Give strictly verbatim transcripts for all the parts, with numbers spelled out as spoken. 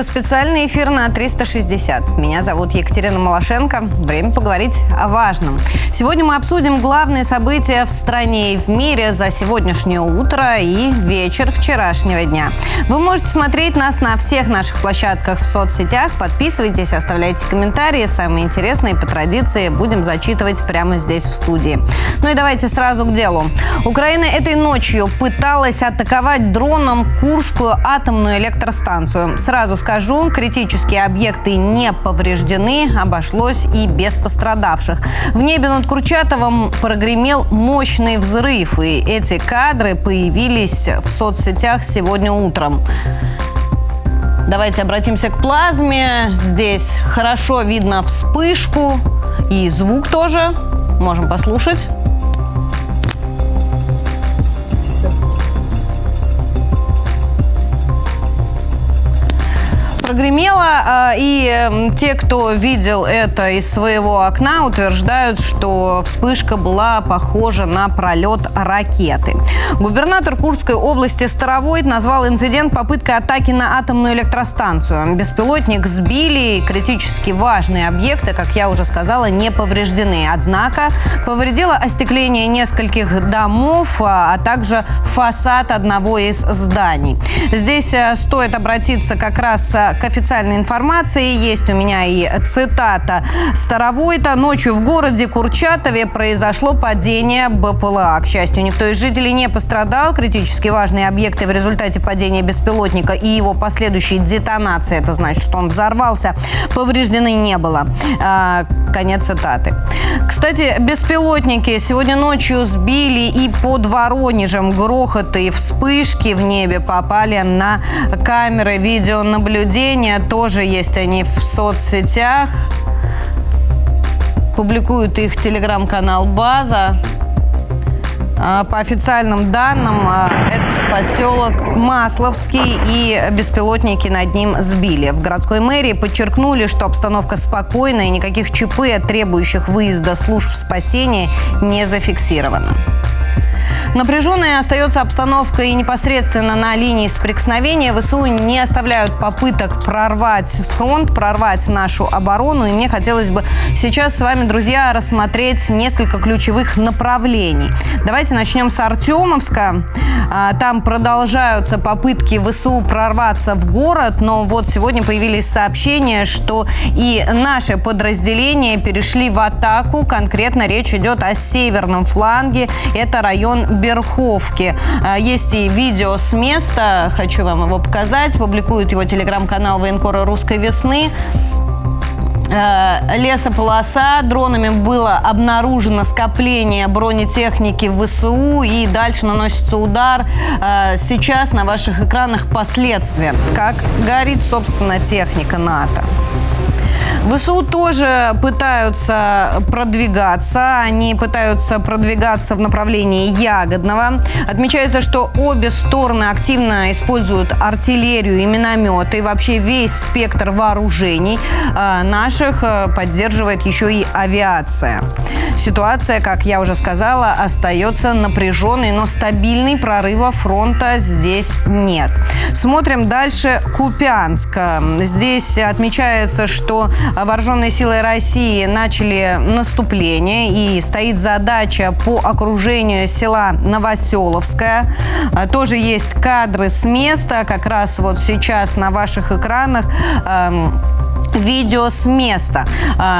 Это специальный эфир на триста шестьдесят. Меня зовут Екатерина Малашенко. Время поговорить о важном. Сегодня мы обсудим главные события в стране и в мире за сегодняшнее утро и вечер вчерашнего дня. Вы можете смотреть нас на всех наших площадках в соцсетях. Подписывайтесь, оставляйте комментарии. Самые интересные по традиции будем зачитывать прямо здесь в студии. Ну и давайте сразу к делу. Украина этой ночью пыталась атаковать дроном Курскую атомную электростанцию. Сразу скажу, критические объекты не повреждены, обошлось и без пострадавших. В небе над Курчатовым прогремел мощный взрыв, и эти кадры появились в соцсетях сегодня утром. Давайте обратимся к плазме. Здесь хорошо видно вспышку и звук тоже. Можем послушать. Все. Прогремело, и те, кто видел это из своего окна, утверждают, что вспышка была похожа на пролет ракеты. Губернатор Курской области Старовойт назвал инцидент попыткой атаки на атомную электростанцию. Беспилотник сбили, и критически важные объекты, как я уже сказала, не повреждены. Однако повредило остекление нескольких домов, а также фасад одного из зданий. Здесь стоит обратиться как раз к К официальной информации. Есть у меня и цитата Старовойта. Ночью в городе Курчатове произошло падение БПЛА. К счастью, никто из жителей не пострадал. Критически важные объекты в результате падения беспилотника и его последующей детонации, это значит, что он взорвался, повреждены не было. Конец цитаты. Кстати, беспилотники сегодня ночью сбили и под Воронежем. Грохоты и вспышки в небе попали на камеры видеонаблюдения. Тоже есть они в соцсетях. Публикуют их телеграм-канал «База». По официальным данным, это поселок Масловский, и беспилотники над ним сбили. В городской мэрии подчеркнули, что обстановка спокойная, и никаких ЧП, требующих выезда служб спасения, не зафиксировано. Напряженной остается обстановка и непосредственно на линии соприкосновения. ВСУ не оставляют попыток прорвать фронт, прорвать нашу оборону. И мне хотелось бы сейчас с вами, друзья, рассмотреть несколько ключевых направлений. Давайте начнем с Артемовска. Там продолжаются попытки ВСУ прорваться в город. Но вот сегодня появились сообщения, что и наши подразделения перешли в атаку. Конкретно речь идет о северном фланге. Это район Берховки. Есть и видео с места, хочу вам его показать. Публикует его телеграм-канал военкора «Русской весны». Лесополоса. Дронами было обнаружено скопление бронетехники в ВСУ, и дальше наносится удар. Сейчас на ваших экранах последствия. Как горит, собственно, техника НАТО. ВСУ тоже пытаются продвигаться. Они пытаются продвигаться в направлении Ягодного. Отмечается, что обе стороны активно используют артиллерию и минометы. И вообще весь спектр вооружений наших поддерживает еще и авиация. Ситуация, как я уже сказала, остается напряженной, но стабильной. Прорыва фронта здесь нет. Смотрим дальше Купянск. Здесь отмечается, что вооруженные силы России начали наступление, и стоит задача по окружению села Новоселовское. Тоже есть кадры с места, как раз вот сейчас на ваших экранах. Эм Видео с места.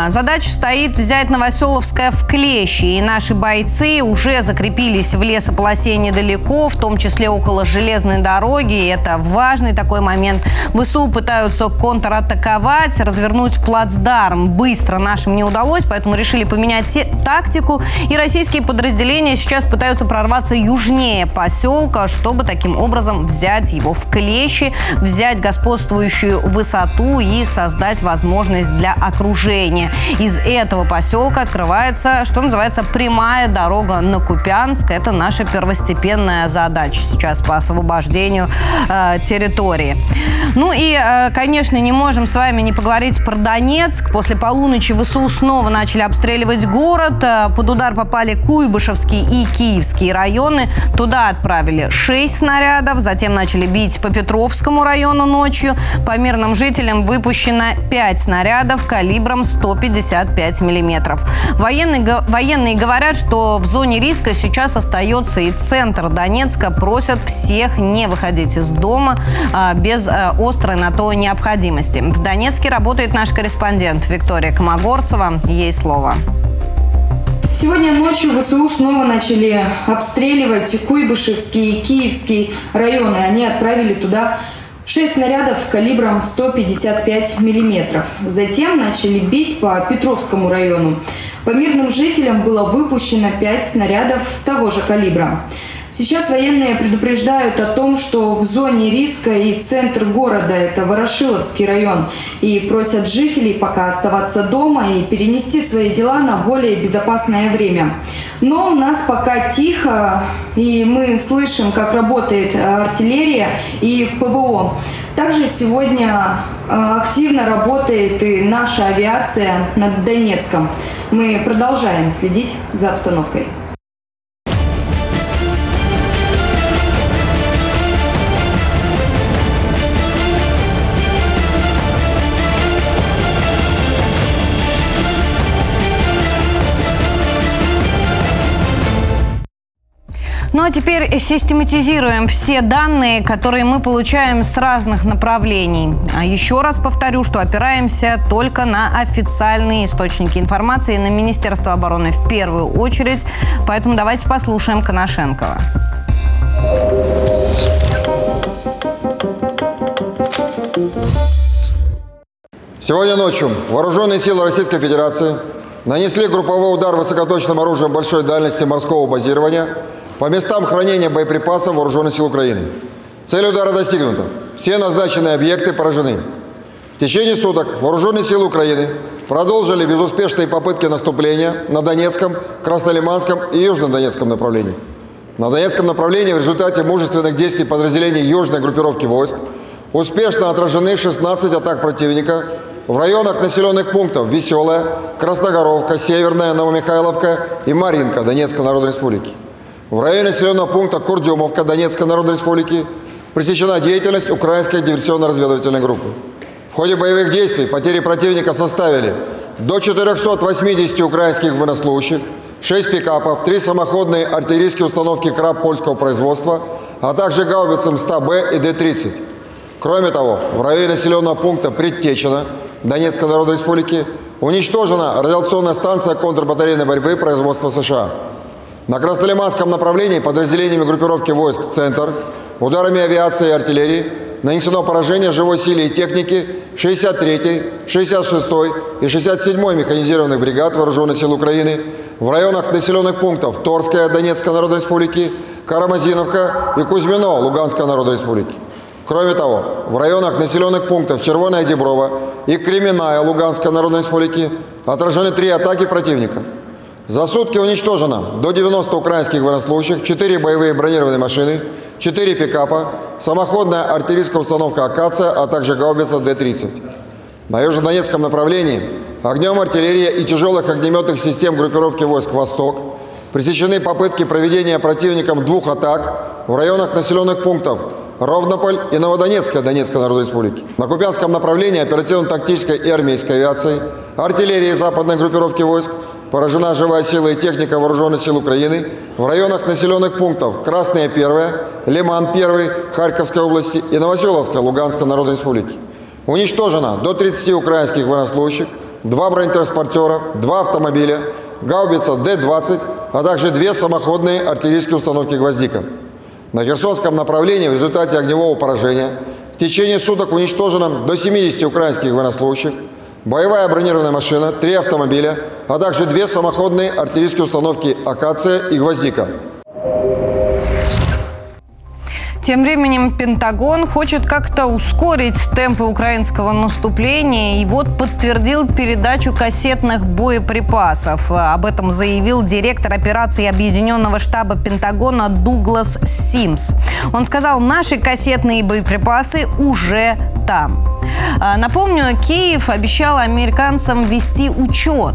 Задача стоит взять Новоселовское в клещи. И наши бойцы уже закрепились в лесополосе недалеко, в том числе около железной дороги. Это важный такой момент. ВСУ пытаются контратаковать, развернуть плацдарм. Быстро нашим не удалось, поэтому решили поменять те- тактику. И российские подразделения сейчас пытаются прорваться южнее поселка, чтобы таким образом взять его в клещи, взять господствующую высоту и создать предоставлять возможность для окружения. Из этого поселка открывается, что называется, прямая дорога на Купянск. Это наша первостепенная задача сейчас по освобождению э, территории. Ну и, э, конечно, не можем с вами не поговорить про Донецк. После полуночи ВСУ снова начали обстреливать город. Под удар попали Куйбышевский и Киевский районы. Туда отправили шесть снарядов. Затем начали бить по Петровскому району ночью. По мирным жителям выпущено пять снарядов калибром сто пятьдесят пять миллиметров. Военные, военные говорят, что в зоне риска сейчас остается и центр Донецка. Просят всех не выходить из дома а, без а, острой на то необходимости. В Донецке работает наш корреспондент Виктория Комогорцева. Ей слово. Сегодня ночью ВСУ снова начали обстреливать Куйбышевский и Киевский районы. Они отправили туда шесть снарядов калибром сто пятьдесят пять миллиметров. Затем начали бить по Петровскому району. По мирным жителям было выпущено пять снарядов того же калибра. Сейчас военные предупреждают о том, что в зоне риска и центр города – это Ворошиловский район. И просят жителей пока оставаться дома и перенести свои дела на более безопасное время. Но у нас пока тихо, и мы слышим, как работает артиллерия и ПВО. Также сегодня активно работает и наша авиация над Донецком. Мы продолжаем следить за обстановкой. Ну а теперь систематизируем все данные, которые мы получаем с разных направлений. Еще раз повторю, что опираемся только на официальные источники информации, на Министерство обороны в первую очередь. Поэтому давайте послушаем Конашенкова. Сегодня ночью вооруженные силы Российской Федерации нанесли групповой удар высокоточным оружием большой дальности морского базирования по местам хранения боеприпасов Вооруженных сил Украины. Цель удара достигнута. Все назначенные объекты поражены. В течение суток Вооруженные силы Украины продолжили безуспешные попытки наступления на Донецком, Краснолиманском и Южнодонецком направлении. На Донецком направлении в результате мужественных действий подразделений южной группировки войск успешно отражены шестнадцать атак противника в районах населенных пунктов Веселая, Красногоровка, Северная, Новомихайловка и Маринка Донецкой Народной Республики. В районе населенного пункта Курдюмовка Донецкой Народной Республики пресечена деятельность украинской диверсионно-разведывательной группы. В ходе боевых действий потери противника составили до четыреста восемьдесят украинских военнослужащих, шесть пикапов, три самоходные артиллерийские установки «Краб» польского производства, а также гаубицы эм сто бэ и дэ тридцать. Кроме того, в районе населенного пункта Предтечина Донецкой Народной Республики уничтожена радиационная станция контрбатарейной борьбы производства США. На Краснолиманском направлении подразделениями группировки войск «Центр», ударами авиации и артиллерии нанесено поражение живой силе и техники шестьдесят третьей, шестьдесят шестой и шестьдесят седьмой механизированных бригад Вооруженных сил Украины в районах населенных пунктов Торская Донецкой Народной Республики, Карамазиновка и Кузьмино Луганской Народной Республики. Кроме того, в районах населенных пунктов Червоная Деброва и Кременная Луганской Народной Республики отражены три атаки противника. За сутки уничтожено до девяноста украинских военнослужащих, четыре боевые бронированные машины, четыре пикапа, самоходная артиллерийская установка «Акация», а также гаубица дэ тридцать. На южнодонецком направлении огнем артиллерии и тяжелых огнеметных систем группировки войск «Восток» пресечены попытки проведения противником двух атак в районах населенных пунктов Ровнополь и Новодонецкая Донецкой Народной Республики. На Купянском направлении оперативно-тактической и армейской авиации, артиллерии западной группировки войск поражена живая сила и техника Вооруженных сил Украины в районах населенных пунктов Красная Первая, Лиман Первый Харьковской области и Новоселовская Луганской Народной Республики. Уничтожено до тридцати украинских военнослужащих, два бронетранспортера, два автомобиля, гаубица дэ двадцать, а также две самоходные артиллерийские установки «Гвоздика». На Херсонском направлении в результате огневого поражения в течение суток уничтожено до семидесяти украинских военнослужащих, боевая бронированная машина, три автомобиля, а также две самоходные артиллерийские установки «Акация» и «Гвоздика». Тем временем Пентагон хочет как-то ускорить темпы украинского наступления и вот подтвердил передачу кассетных боеприпасов. Об этом заявил директор операций Объединенного штаба Пентагона Дуглас Симс. Он сказал, наши кассетные боеприпасы уже там. Напомню, Киев обещал американцам вести учет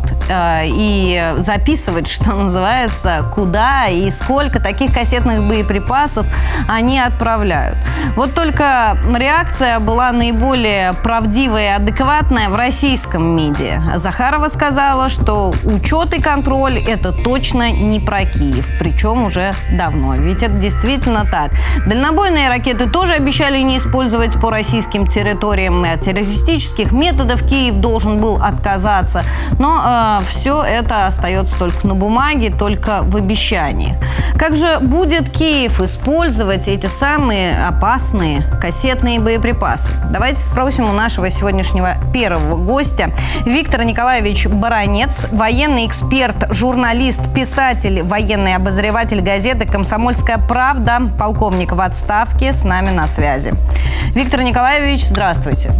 и записывать, что называется, куда и сколько таких кассетных боеприпасов они отправляют. Вот только реакция была наиболее правдивая и адекватная в российском МИДе. Захарова сказала, что учет и контроль – это точно не про Киев, причем уже давно. Ведь это действительно так. Дальнобойные ракеты тоже обещали не использовать по российским территориям. От террористических методов Киев должен был отказаться. Но э, все это остается только на бумаге, только в обещаниях. Как же будет Киев использовать эти самые опасные кассетные боеприпасы? Давайте спросим у нашего сегодняшнего первого гостя. Виктор Николаевич Баранец, военный эксперт, журналист, писатель, военный обозреватель газеты «Комсомольская правда», полковник в отставке, с нами на связи. Виктор Николаевич, здравствуйте.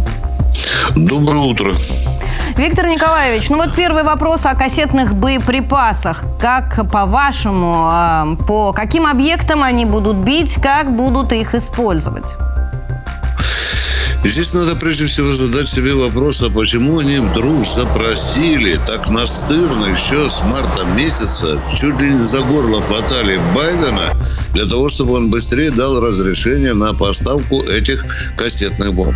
Доброе утро. Виктор Николаевич, ну вот первый вопрос о кассетных боеприпасах. Как, по-вашему, по каким объектам они будут бить, как будут их использовать? Здесь надо прежде всего задать себе вопрос, а почему они вдруг запросили так настырно еще с марта месяца, чуть ли не за горло хватали Байдена, для того, чтобы он быстрее дал разрешение на поставку этих кассетных бомб.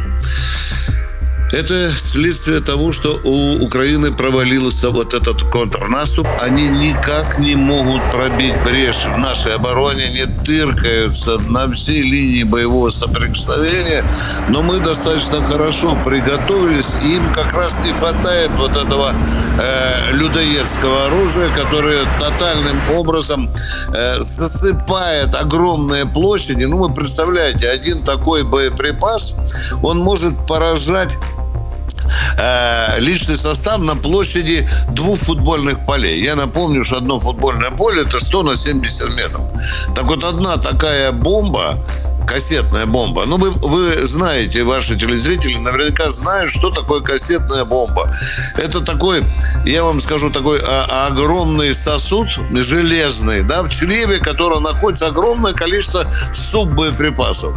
Это следствие того, что у Украины провалился вот этот контрнаступ. Они никак не могут пробить брешь в нашей обороне, не тыркаются на всей линии боевого соприкосновения. Но мы достаточно хорошо приготовились, и им как раз не хватает вот этого э, людоедского оружия, которое тотальным образом э, засыпает огромные площади. Ну, вы представляете, один такой боеприпас, он может поражать личный состав на площади двух футбольных полей. Я напомню, что одно футбольное поле – это сто на семьдесят метров. Так вот, одна такая бомба, кассетная бомба. Ну, вы, вы знаете, ваши телезрители наверняка знают, что такое кассетная бомба. Это такой, я вам скажу, такой а- огромный сосуд железный, да, в чреве которого находится огромное количество суббоеприпасов.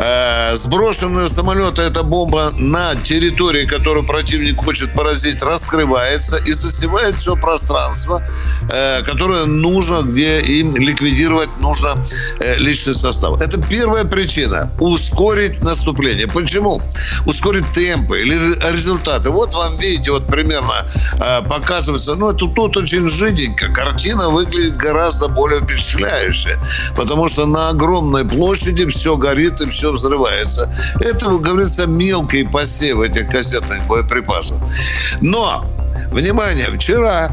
Э-э- сброшенная с самолета эта бомба на территории, которую противник хочет поразить, раскрывается и засевает все пространство, э- которое нужно, где им ликвидировать нужно э- личный состав. Это первое. Первая причина – ускорить наступление. Почему? Ускорить темпы или результаты. Вот вам, видите, вот примерно э, показывается, ну, это тут очень жиденько. Картина выглядит гораздо более впечатляюще, потому что на огромной площади все горит и все взрывается. Это, как говорится, мелкие посевы этих кассетных боеприпасов. Но, внимание, вчера,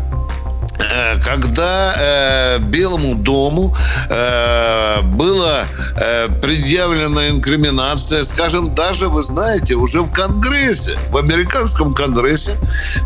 когда э, Белому дому э, была э, предъявлена инкриминация, скажем, даже, вы знаете, уже в Конгрессе, в американском Конгрессе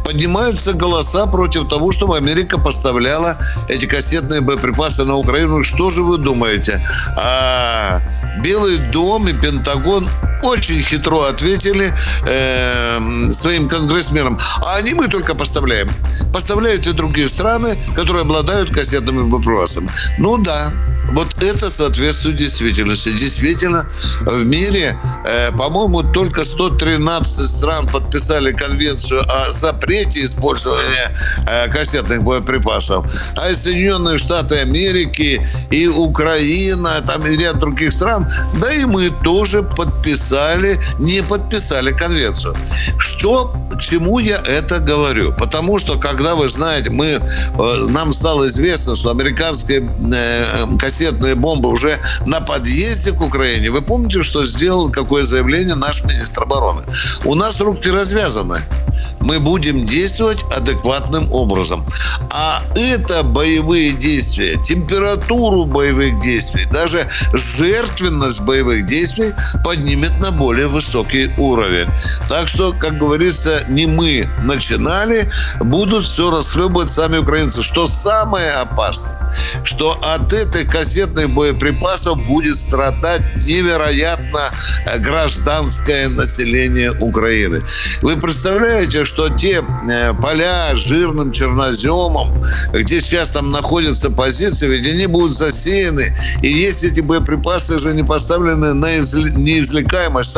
поднимаются голоса против того, чтобы Америка поставляла эти кассетные боеприпасы на Украину. Что же вы думаете? А Белый дом и Пентагон очень хитро ответили э, своим конгрессменам. А они мы только поставляем. Поставляют и другие страны, которые обладают кассетными боеприпасами. Ну да, вот это соответствует действительности. Действительно, в мире, э, по-моему, только сто тринадцать стран подписали конвенцию о запрете использования э, кассетных боеприпасов. А и Соединенные Штаты Америки, и Украина, там и ряд других стран, да и мы тоже подписали. Не подписали конвенцию. Что, к чему я это говорю? Потому что, когда вы знаете, мы, нам стало известно, что американские э, кассетные бомбы уже на подъезде к Украине. Вы помните, что сделал какое заявление наш министр обороны? У нас руки развязаны. Мы будем действовать адекватным образом. А это боевые действия, температуру боевых действий, даже жертвенность боевых действий поднимет на более высокий уровень. Так что, как говорится, не мы начинали, будут все расхлебывать сами украинцы, что самое опасное. что от этой кассетных боеприпасов будет страдать невероятно гражданское население Украины. Вы представляете, что те поля с жирным черноземом, где сейчас там находятся позиции, ведь они будут засеяны. И если эти боеприпасы же не поставлены на невзвлекаемость,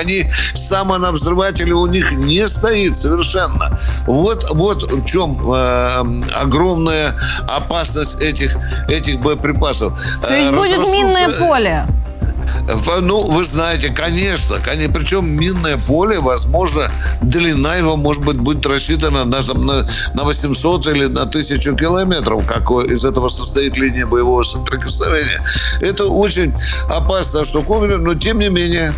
они самонавзрыватели у них не стоит совершенно. Вот, вот в чем э, огромная опасность этих, этих боеприпасов. То есть будет минное поле? Ну, вы знаете, конечно, конечно. Причем минное поле, возможно, длина его, может быть, будет рассчитана на, на восемьсот или на тысячу километров, как из этого состоит линия боевого соприкосновения. Это очень опасная штуковина, но, тем не менее,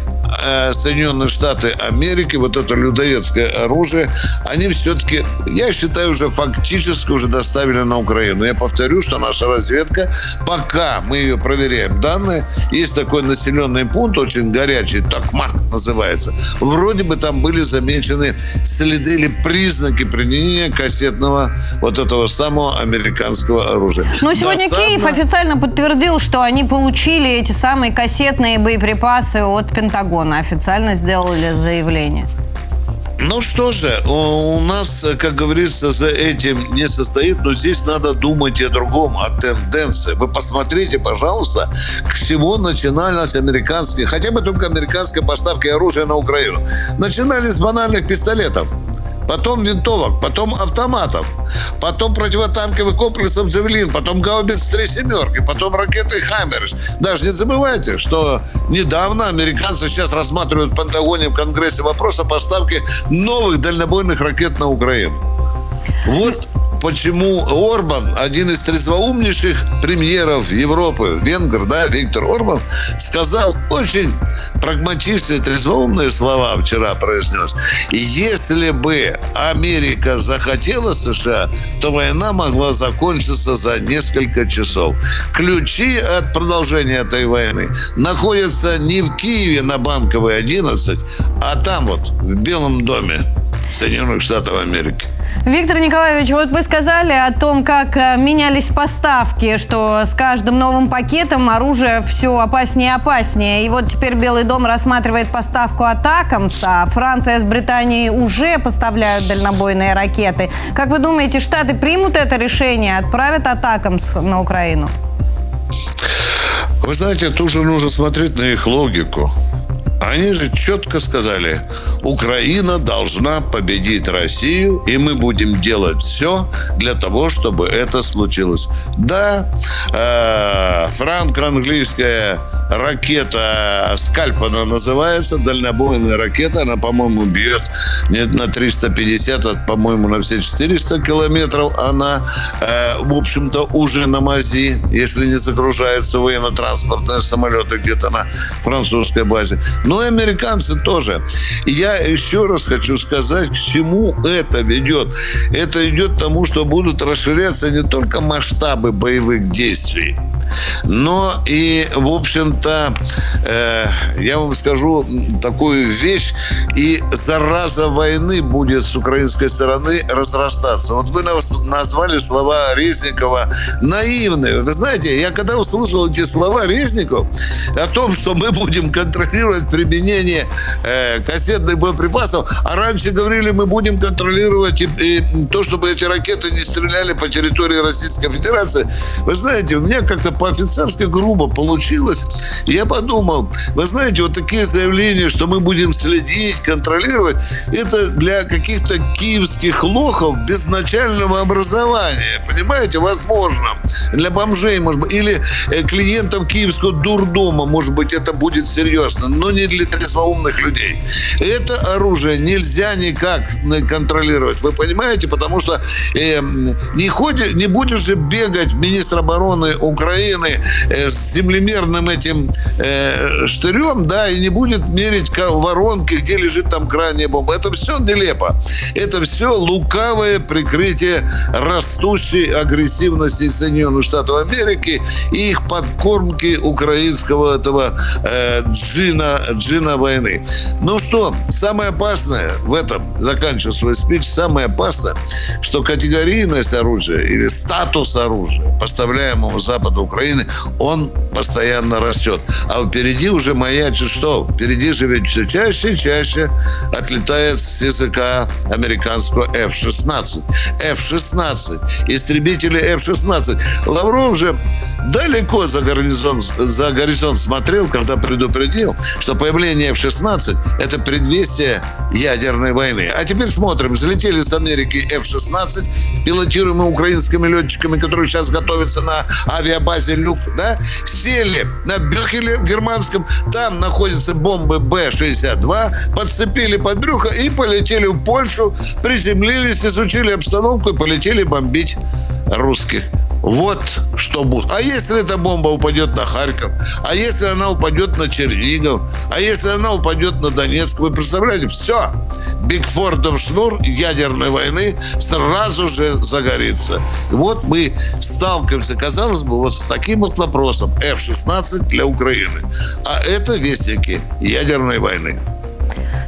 Соединенные Штаты Америки, вот это людоедское оружие, они все-таки, я считаю, уже фактически уже доставили на Украину. Я повторю, что наша разведка, пока мы ее проверяем данные, есть такой населенный пункт, очень горячий, так МАК называется, вроде бы там были замечены следы или признаки применения кассетного вот этого самого американского оружия. Но сегодня Досадно... Киев официально подтвердил, что они получили эти самые кассетные боеприпасы от Пентагона. Официально сделали заявление. Ну что же, у нас, как говорится, за этим не состоит, но здесь надо думать о другом, о тенденции. Вы посмотрите, пожалуйста, к чему начиналось американские, хотя бы только американские поставки оружия на Украину. Начинали с банальных пистолетов. Потом винтовок, потом автоматов, потом противотанковых комплексов «Джавелин», потом гаубиц «Три семерки», потом ракеты «Хаймерс». Даже не забывайте, что недавно американцы сейчас рассматривают в Пентагоне, в Конгрессе вопрос о поставке новых дальнобойных ракет на Украину. Вот почему Орбан, один из трезвоумнейших премьеров Европы, венгр, да, Виктор Орбан, сказал очень прагматичные, трезвоумные слова вчера произнес. Если бы Америка захотела США, то война могла закончиться за несколько часов. Ключи от продолжения этой войны находятся не в Киеве на Банковой одиннадцать, а там вот, в Белом доме Соединенных Штатов Америки. Виктор Николаевич, вот вы сказали о том, как менялись поставки, что с каждым новым пакетом оружие все опаснее и опаснее. И вот теперь Белый дом рассматривает поставку «Атакамс», а Франция с Британией уже поставляют дальнобойные ракеты. Как вы думаете, Штаты примут это решение, отправят «Атакамс» на Украину? Вы знаете, тут же нужно смотреть на их логику. Они же четко сказали, Украина должна победить Россию, и мы будем делать все для того, чтобы это случилось. Да, э, франко-английская ракета «Скальп» она называется, дальнобойная ракета, она, по-моему, бьет не на триста пятьдесят, а, по-моему, на все четыреста километров. Она, э, в общем-то, уже на мази, если не загружаются военно-транспортные самолеты где-то на французской базе. Но и американцы тоже. Я еще раз хочу сказать, к чему это ведет. Это идет к тому, что будут расширяться не только масштабы боевых действий, но и, в общем-то, э, я вам скажу такую вещь, и зараза войны будет с украинской стороны разрастаться. Вот вы назвали слова Резникова наивные. Вы знаете, я когда услышал эти слова Резникова о том, что мы будем контролировать применение э, кассетных боеприпасов, а раньше говорили, мы будем контролировать и, и то, чтобы эти ракеты не стреляли по территории Российской Федерации. Вы знаете, у меня как-то по-офицерски грубо получилось. Я подумал, вы знаете, вот такие заявления, что мы будем следить, контролировать, это для каких-то киевских лохов без начального образования. Понимаете? Возможно. Для бомжей, может быть, или клиентов киевского дурдома, может быть, это будет серьезно, но не для трезвоумных людей. Это оружие нельзя никак контролировать. Вы понимаете? Потому что э, не, ходишь, не будешь же бегать министр обороны Украины Марины с землемерным этим э, штырем, да, и не будет мерить воронки, где лежит там крайняя бомба. Это все нелепо. Это все лукавое прикрытие растущей агрессивности Соединенных Штатов Америки и их подкормки украинского этого э, джина, джина войны. Ну что, самое опасное в этом, заканчивая свой спич, самое опасное, что категорийность оружия или статус оружия, поставляемого Западу Украины, он постоянно растет. А впереди уже маячит что? Впереди же ведь все чаще и чаще отлетает с языка американского эф шестнадцать. эф шестнадцать. Истребители эф шестнадцать. Лавров же далеко за горизонт, за горизонт смотрел, когда предупредил, что появление эф шестнадцать – это предвестие ядерной войны. А теперь смотрим. Взлетели с Америки эф шестнадцать, пилотируемые украинскими летчиками, которые сейчас готовятся на авиабазе «Люк». Да? Сели на Бюхеле германском. Там находятся бомбы бэ шестьдесят два. Подцепили под брюхо и полетели в Польшу. Приземлились, изучили обстановку и полетели бомбить русских. Вот что будет. А если эта бомба упадет на Харьков? А если она упадет на Чернигов? А если она упадет на Донецк? Вы представляете? Все. Бигфордов шнур ядерной войны сразу же загорится. И вот мы сталкиваемся, казалось бы, вот с таким вот вопросом. эф шестнадцать для Украины. А это вестники ядерной войны.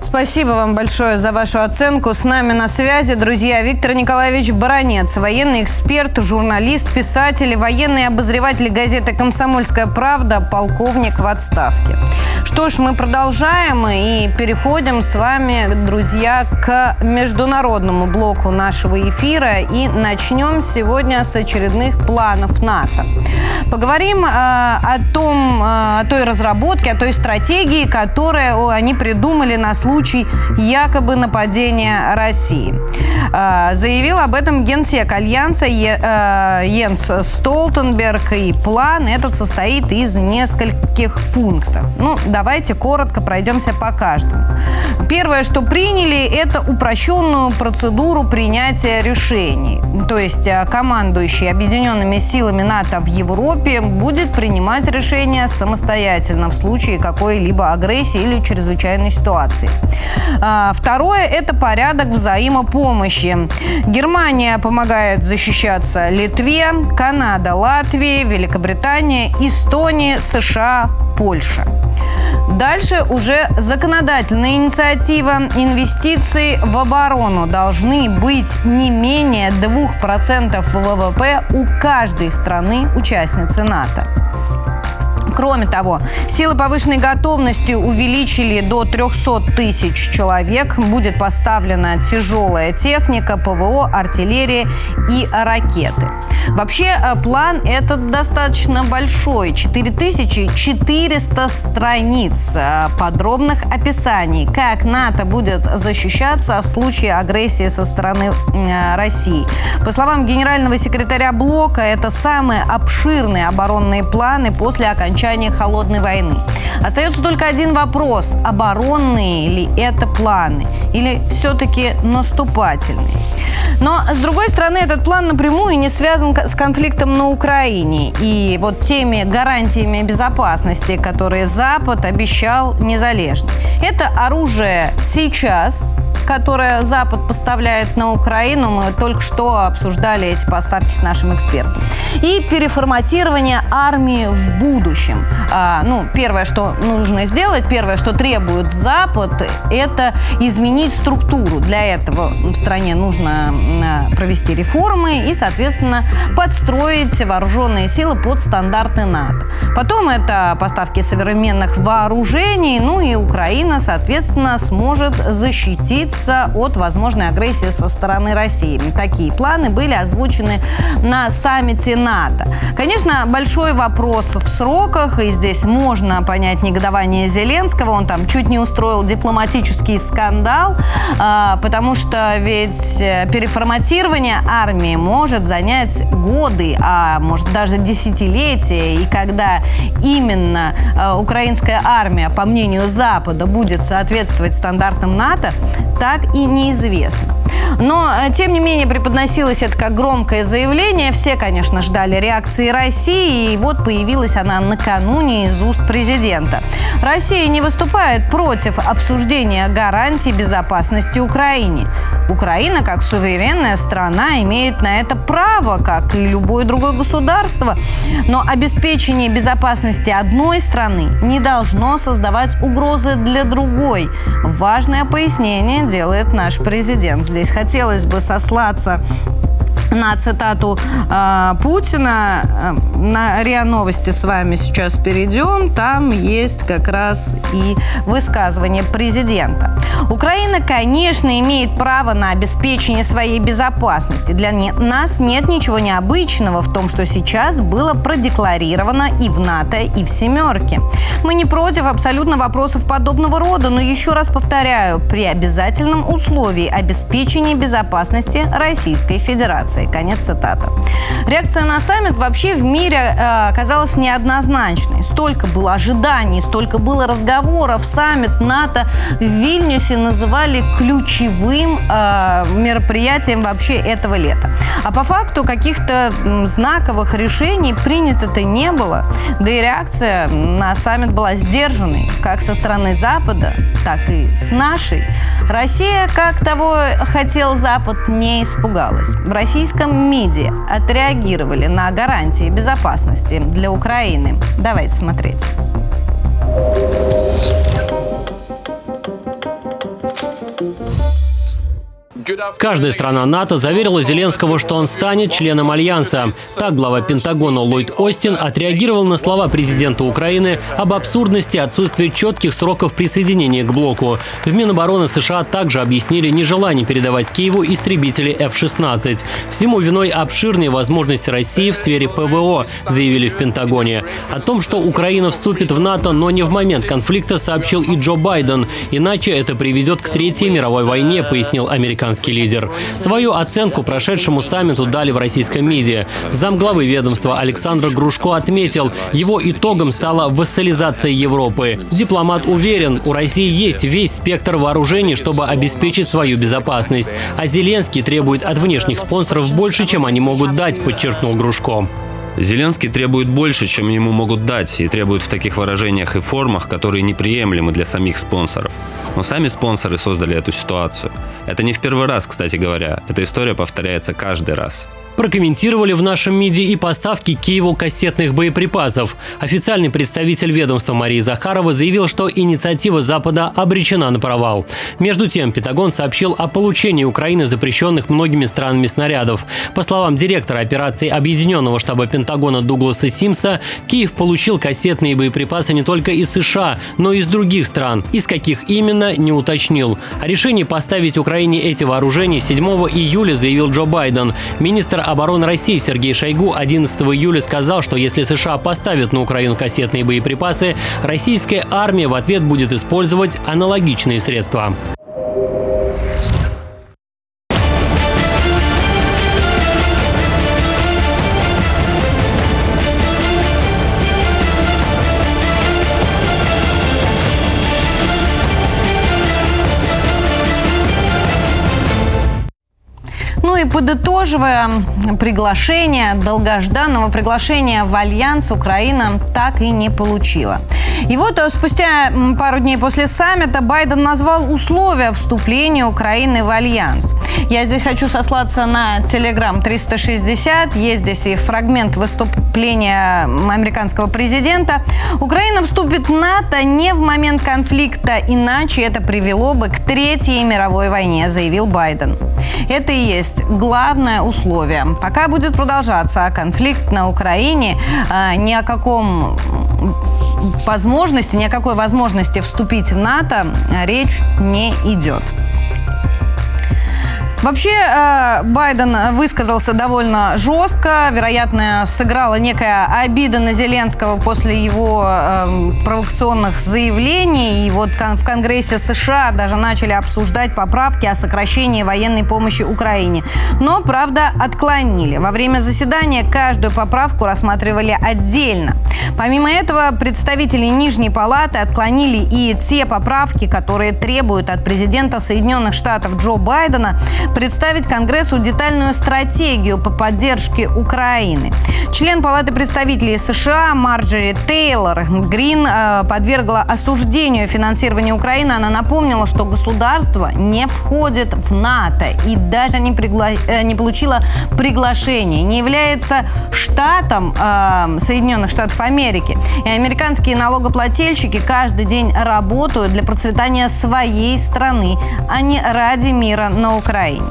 Спасибо вам большое за вашу оценку. С нами на связи, друзья, Виктор Николаевич Баранец, военный эксперт, журналист, писатель и военный обозреватель газеты «Комсомольская правда», полковник в отставке. Что ж, мы продолжаем и переходим с вами, друзья, к международному блоку нашего эфира. И начнем сегодня с очередных планов НАТО. Поговорим э, о том, э, о той разработке, о той стратегии, которую они придумали на случай случай якобы нападения России. Заявил об этом генсек Альянса Йенс Столтенберг. И план этот состоит из нескольких пунктов. Ну, давайте коротко пройдемся по каждому. Первое, что приняли, это упрощенную процедуру принятия решений. То есть командующий объединенными силами НАТО в Европе будет принимать решения самостоятельно в случае какой-либо агрессии или чрезвычайной ситуации. Второе – это порядок взаимопомощи. Германия помогает защищаться Литве, Канада, Латвии, Великобритания, Эстония, США, Польша. Дальше уже законодательная инициатива. Инвестиции в оборону должны быть не менее два процента вэ вэ пэ у каждой страны-участницы НАТО. Кроме того, силы повышенной готовности увеличили до триста тысяч человек. Будет поставлена тяжелая техника, ПВО, артиллерия и ракеты. Вообще, план этот достаточно большой. четыре тысячи четыреста страниц подробных описаний, как НАТО будет защищаться в случае агрессии со стороны России. По словам генерального секретаря Блока, это самые обширные оборонные планы после окончания холодной войны. Остается только один вопрос: оборонные ли это планы или все-таки наступательные? Но, с другой стороны, этот план напрямую не связан с конфликтом на Украине и вот теми гарантиями безопасности, которые Запад обещал не залежно. Это оружие сейчас, которое Запад поставляет на Украину, мы только что обсуждали эти поставки с нашим экспертом. И переформатирование армии в будущем. А, ну, первое, что нужно сделать, первое, что требует Запад, это изменить структуру. Для этого в стране нужно провести реформы и, соответственно, подстроить вооруженные силы под стандарты НАТО. Потом это поставки современных вооружений, ну и Украина, соответственно, сможет защитить от возможной агрессии со стороны России. Такие планы были озвучены на саммите НАТО. Конечно, большой вопрос в сроках, и здесь можно понять негодование Зеленского. Он там чуть не устроил дипломатический скандал, потому что ведь переформатирование армии может занять годы, а может даже десятилетия. И когда именно украинская армия, по мнению Запада, будет соответствовать стандартам НАТО, так и неизвестно. Но, тем не менее, преподносилось это как громкое заявление. Все, конечно, ждали реакции России, и вот появилась она накануне из уст президента. Россия не выступает против обсуждения гарантий безопасности Украине. Украина, как суверенная страна, имеет на это право, как и любое другое государство. Но обеспечение безопасности одной страны не должно создавать угрозы для другой. Важное пояснение делает наш президент. Здесь хотелось бы сослаться на цитату э, Путина. На РИА Новости с вами сейчас перейдем. Там есть как раз и высказывание президента. Украина, конечно, имеет право на обеспечение своей безопасности. Для не- нас нет ничего необычного в том, что сейчас было продекларировано и в НАТО, и в «семерке». Мы не против абсолютно вопросов подобного рода, но еще раз повторяю, при обязательном условии обеспечения безопасности Российской Федерации. Конец цитаты. Реакция на саммит вообще в мире э, оказалась неоднозначной. Столько было ожиданий, столько было разговоров. Саммит НАТО в Вильнюсе называли ключевым э, мероприятием вообще этого лета. А по факту каких-то м, знаковых решений принято-то не было. Да и реакция на саммит была сдержанной, как со стороны Запада, так и с нашей. Россия, как того хотел Запад, не испугалась. В российском МИДе отреагировали на гарантии безопасности для Украины. Давайте смотреть. Каждая страна НАТО заверила Зеленского, что он станет членом Альянса. Так глава Пентагона Ллойд Остин отреагировал на слова президента Украины об абсурдности отсутствия четких сроков присоединения к блоку. В Минобороны США также объяснили нежелание передавать Киеву истребители эф шестнадцать. Всему виной обширные возможности России в сфере ПВО, заявили в Пентагоне. О том, что Украина вступит в НАТО, но не в момент конфликта, сообщил и Джо Байден. Иначе это приведет к Третьей мировой войне, пояснил американский лидер. Свою оценку прошедшему саммиту дали в российском МИДе. Замглавы ведомства Александр Грушко отметил, его итогом стала вассализация Европы. Дипломат уверен, у России есть весь спектр вооружений, чтобы обеспечить свою безопасность. А Зеленский требует от внешних спонсоров больше, чем они могут дать, подчеркнул Грушко. Зеленский требует больше, чем ему могут дать, и требует в таких выражениях и формах, которые неприемлемы для самих спонсоров. Но сами спонсоры создали эту ситуацию. Это не в первый раз, кстати говоря. Эта история повторяется каждый раз. Прокомментировали в нашем МИДе и поставки Киеву кассетных боеприпасов. Официальный представитель ведомства Мария Захарова заявил, что инициатива Запада обречена на провал. Между тем, Пентагон сообщил о получении Украины запрещенных многими странами снарядов. По словам директора операции Объединенного штаба Пентагона Дугласа Симса, Киев получил кассетные боеприпасы не только из США, но и из других стран. Из каких именно, не уточнил. О решении поставить Украине эти вооружения седьмого июля заявил Джо Байден. Министр обороны России Сергей Шойгу одиннадцатого июля сказал, что если США поставят на Украину кассетные боеприпасы, российская армия в ответ будет использовать аналогичные средства. Подытоживая, приглашение, долгожданного приглашения в Альянс Украина так и не получила. И вот спустя пару дней после саммита Байден назвал условия вступления Украины в Альянс. Я здесь хочу сослаться на Telegram триста шестьдесят. Есть здесь и фрагмент выступления американского президента. Украина вступит в НАТО не в момент конфликта, иначе это привело бы к Третьей мировой войне, заявил Байден. Это и есть главное условие. Пока будет продолжаться конфликт на Украине, ни о каком возможности, ни о какой возможности вступить в НАТО речь не идет. Вообще, Байден высказался довольно жестко. Вероятно, сыграла некая обида на Зеленского после его провокационных заявлений. И вот в Конгрессе США даже начали обсуждать поправки о сокращении военной помощи Украине. Но, правда, отклонили. Во время заседания каждую поправку рассматривали отдельно. Помимо этого, представители Нижней Палаты отклонили и те поправки, которые требуют от президента Соединенных Штатов Джо Байдена представить Конгрессу детальную стратегию по поддержке Украины. Член Палаты представителей США Марджори Тейлор Грин подвергла осуждению финансирования Украины. Она напомнила, что государство не входит в НАТО и даже не, пригла... не получило приглашение, не является штатом э, Соединенных Штатов Америки. И американские налогоплательщики каждый день работают для процветания своей страны, а не ради мира на Украине.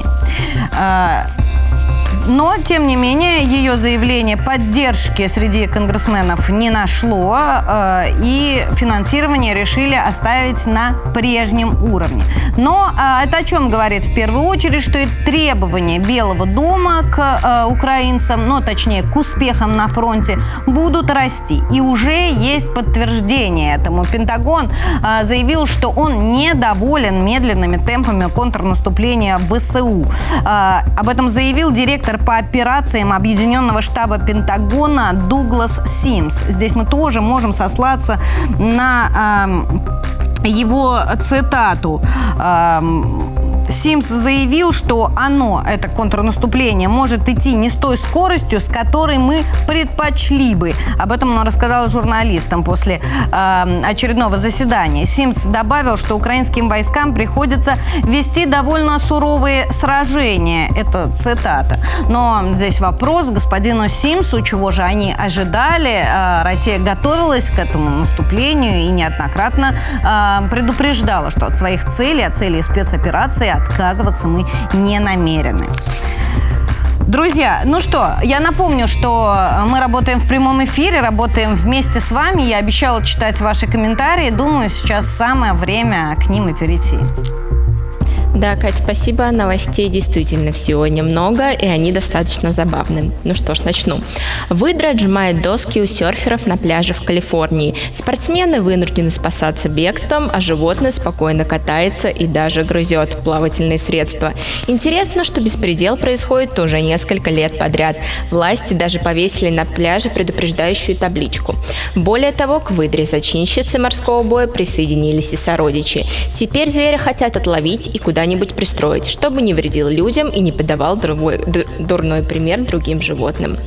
Но, тем не менее, ее заявление поддержки среди конгрессменов не нашло, э, и финансирование решили оставить на прежнем уровне. Но э, это о чем говорит в первую очередь, что и требования Белого дома к э, украинцам, ну, точнее, к успехам на фронте, будут расти. И уже есть подтверждение этому. Пентагон э, заявил, что он недоволен медленными темпами контрнаступления ВСУ. Э, об этом заявил директор по операциям Объединенного штаба Пентагона Дуглас Симс. Здесь мы тоже можем сослаться на э, его цитату. Э, Симс заявил, что оно, это контрнаступление, может идти не с той скоростью, с которой мы предпочли бы. Об этом он рассказал журналистам после э, очередного заседания. Симс добавил, что украинским войскам приходится вести довольно суровые сражения. Это цитата. Но здесь вопрос господину Симсу, чего же они ожидали. Э, Россия готовилась к этому наступлению и неоднократно э, предупреждала, что от своих целей, от целей спецоперации отказываться мы не намерены. Друзья, ну что, я напомню, что мы работаем в прямом эфире, работаем вместе с вами. Я обещала читать ваши комментарии. Думаю, сейчас самое время к ним и перейти. Да, Кать, спасибо. Новостей действительно сегодня много, и они достаточно забавны. Ну что ж, начну. Выдра отжимает доски у серферов на пляже в Калифорнии. Спортсмены вынуждены спасаться бегством, а животное спокойно катается и даже грызет плавательные средства. Интересно, что беспредел происходит уже несколько лет подряд. Власти даже повесили на пляже предупреждающую табличку. Более того, к выдре-зачинщице морского боя присоединились и сородичи. Теперь зверя хотят отловить и куда нибудь пристроить, чтобы не вредил людям и не подавал другой, д- дурной пример другим животным.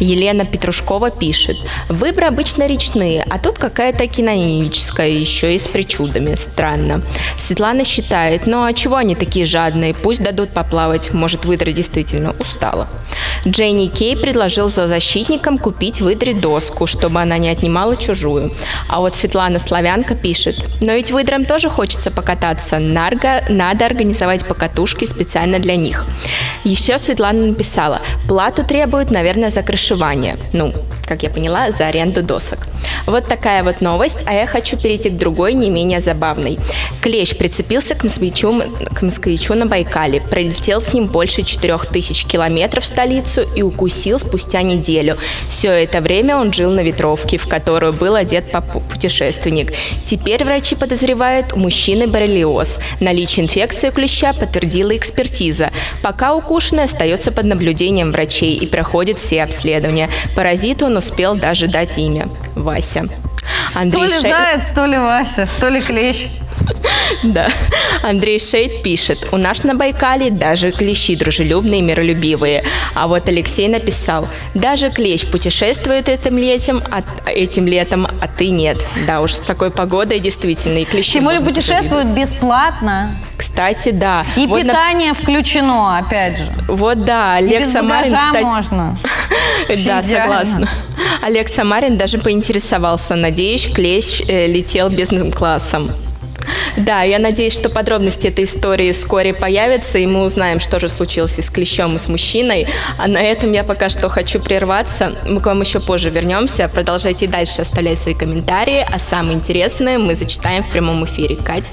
Елена Петрушкова пишет: «Выбры обычно речные, а тут какая-то киноническая, еще и с причудами. Странно». Светлана считает: «Ну а чего они такие жадные? Пусть дадут поплавать, может, выдра действительно устала». Дженни Кей предложил зоозащитникам купить выдре доску, чтобы она не отнимала чужую. А вот Светлана Славянка пишет: «Но ведь выдрам тоже хочется покататься. Нарго, надо организовать покатушки специально для них». Еще Светлана написала: «Плату требуют, наверное, за крышевание». Ну, как я поняла, за аренду досок. Вот такая вот новость, а я хочу перейти к другой, не менее забавной. Клещ прицепился к москвичу, к москвичу на Байкале, пролетел с ним больше четыре тысячи километров в столицу и укусил спустя неделю. Все это время он жил на ветровке, в которую был одет путешественник. Теперь врачи подозревают у мужчины боррелиоз. Наличие инфекции клеща подтвердила экспертиза. Пока укушенный остается под наблюдением врачей и проходит все обследования. Паразиту он успел даже дать имя – Вася. Андрей то ли Шей... заяц, то ли Вася, то ли клещ. Да. Андрей Шейд пишет: «У нас на Байкале даже клещи дружелюбные и миролюбивые». А вот Алексей написал: «Даже клещ путешествует этим летом, а, этим летом, а ты нет». Да уж, с такой погодой действительно и клещи. Тем более путешествуют бесплатно. Кстати, да. И вот питание на... включено, опять же. Вот да, Олег Самарин, кстати... можно. Да, согласна. Олег Самарин даже поинтересовался: «Надеюсь, клещ летел бизнес-классом». Да, я надеюсь, что подробности этой истории вскоре появятся, и мы узнаем, что же случилось и с клещом, и с мужчиной. А на этом я пока что хочу прерваться. Мы к вам еще позже вернемся. Продолжайте дальше оставлять свои комментарии, а самые интересные мы зачитаем в прямом эфире. Кать?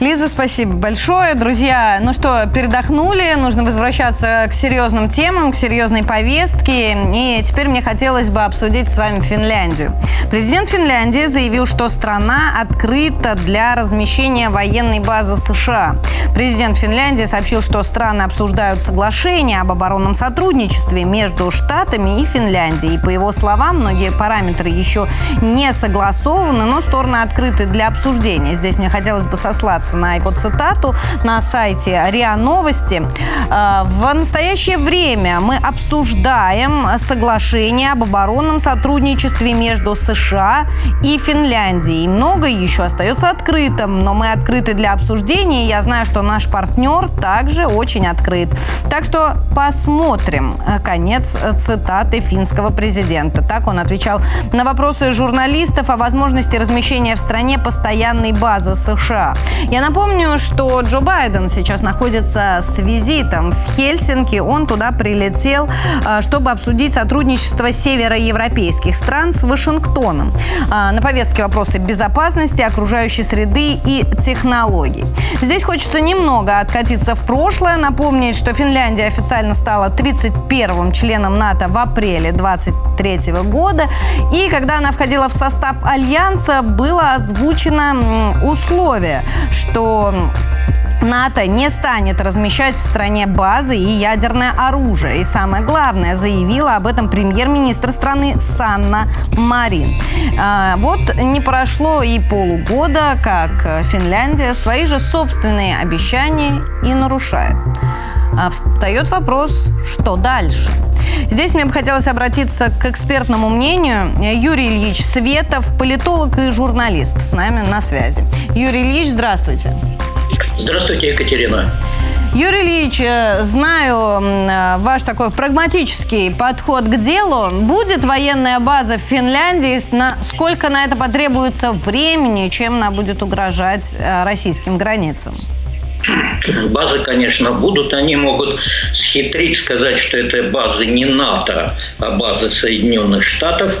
Лиза, спасибо большое. Друзья, ну что, передохнули, нужно возвращаться к серьезным темам, к серьезной повестке. И теперь мне хотелось бы обсудить с вами Финляндию. Президент Финляндии заявил, что страна открыта для размещения военной базы США. Президент Финляндии сообщил, что страны обсуждают соглашение об оборонном сотрудничестве между Штатами и Финляндией. И, по его словам, многие параметры еще не согласованы, но стороны открыты для обсуждения. Здесь мне хотелось бы сослаться ссылаться на эту цитату на сайте РИА Новости. В настоящее время мы обсуждаем соглашение об оборонном сотрудничестве между США и Финляндией. И многое еще остается открытым, но мы открыты для обсуждения, и я знаю, что наш партнер также очень открыт. Так что посмотрим конец цитаты финского президента. Так он отвечал на вопросы журналистов о возможности размещения в стране постоянной базы США. Я напомню, что Джо Байден сейчас находится с визитом в Хельсинки. Он туда прилетел, чтобы обсудить сотрудничество североевропейских стран с Вашингтоном. На повестке вопросы безопасности, окружающей среды и технологий. Здесь хочется немного откатиться в прошлое, напомнить, что Финляндия официально стала тридцать первым членом НАТО в апреле двадцать третьего года. И когда она входила в состав Альянса, было озвучено условие, что НАТО не станет размещать в стране базы и ядерное оружие. И самое главное, заявила об этом премьер-министр страны Санна Марин. А, вот не прошло и полугода, как Финляндия свои же собственные обещания и нарушает. А встает вопрос, что дальше? Здесь мне бы хотелось обратиться к экспертному мнению. Юрий Ильич Светов, политолог и журналист, с нами на связи. Юрий Ильич, здравствуйте. Здравствуйте, Екатерина. Юрий Ильич, знаю ваш такой прагматический подход к делу. Будет военная база в Финляндии? Сколько на это потребуется времени? Чем она будет угрожать российским границам? Базы, конечно, будут. Они могут схитрить, сказать, что это базы не НАТО, а базы Соединенных Штатов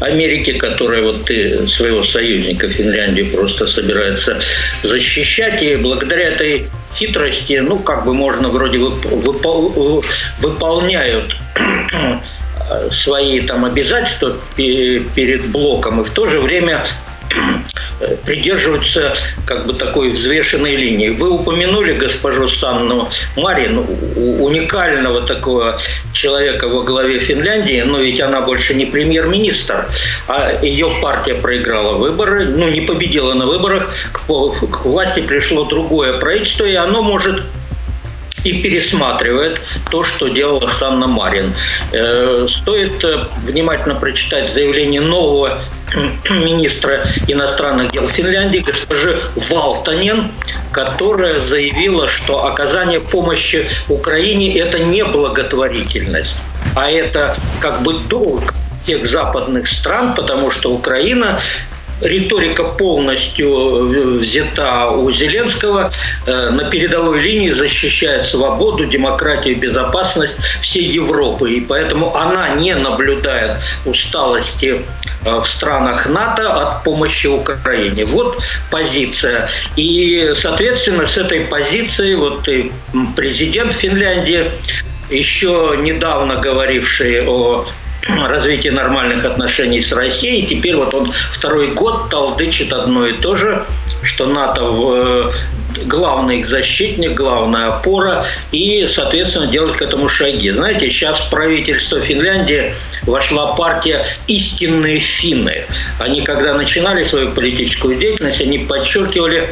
Америки, которые вот своего союзника Финляндию просто собирается защищать. И благодаря этой хитрости, ну, как бы можно, вроде выпол... выполняют свои там обязательства перед блоком и в то же время придерживаются как бы такой взвешенной линии. Вы упомянули госпожу Санну Марин, уникального такого человека во главе Финляндии, но ведь она больше не премьер-министр, а ее партия проиграла выборы, ну не победила на выборах, к власти пришло другое правительство, и оно может и пересматривает то, что делала Санна Марин. Стоит внимательно прочитать заявление нового министра иностранных дел Финляндии, госпожи Валтанен, которая заявила, что оказание помощи Украине – это не благотворительность, а это как бы долг тех западных стран, потому что Украина… Риторика полностью взята у Зеленского. На передовой линии защищает свободу, демократию, безопасность всей Европы. И поэтому она не наблюдает усталости в странах НАТО от помощи Украине. Вот позиция. И, соответственно, с этой позиции вот и президент Финляндии, еще недавно говоривший о развитие нормальных отношений с Россией. Теперь вот он второй год толдычит одно и то же, что НАТО главный их защитник, главная опора, и, соответственно, делать к этому шаги. Знаете, сейчас в правительство Финляндии вошла партия «Истинные финны». Они, когда начинали свою политическую деятельность, они подчеркивали,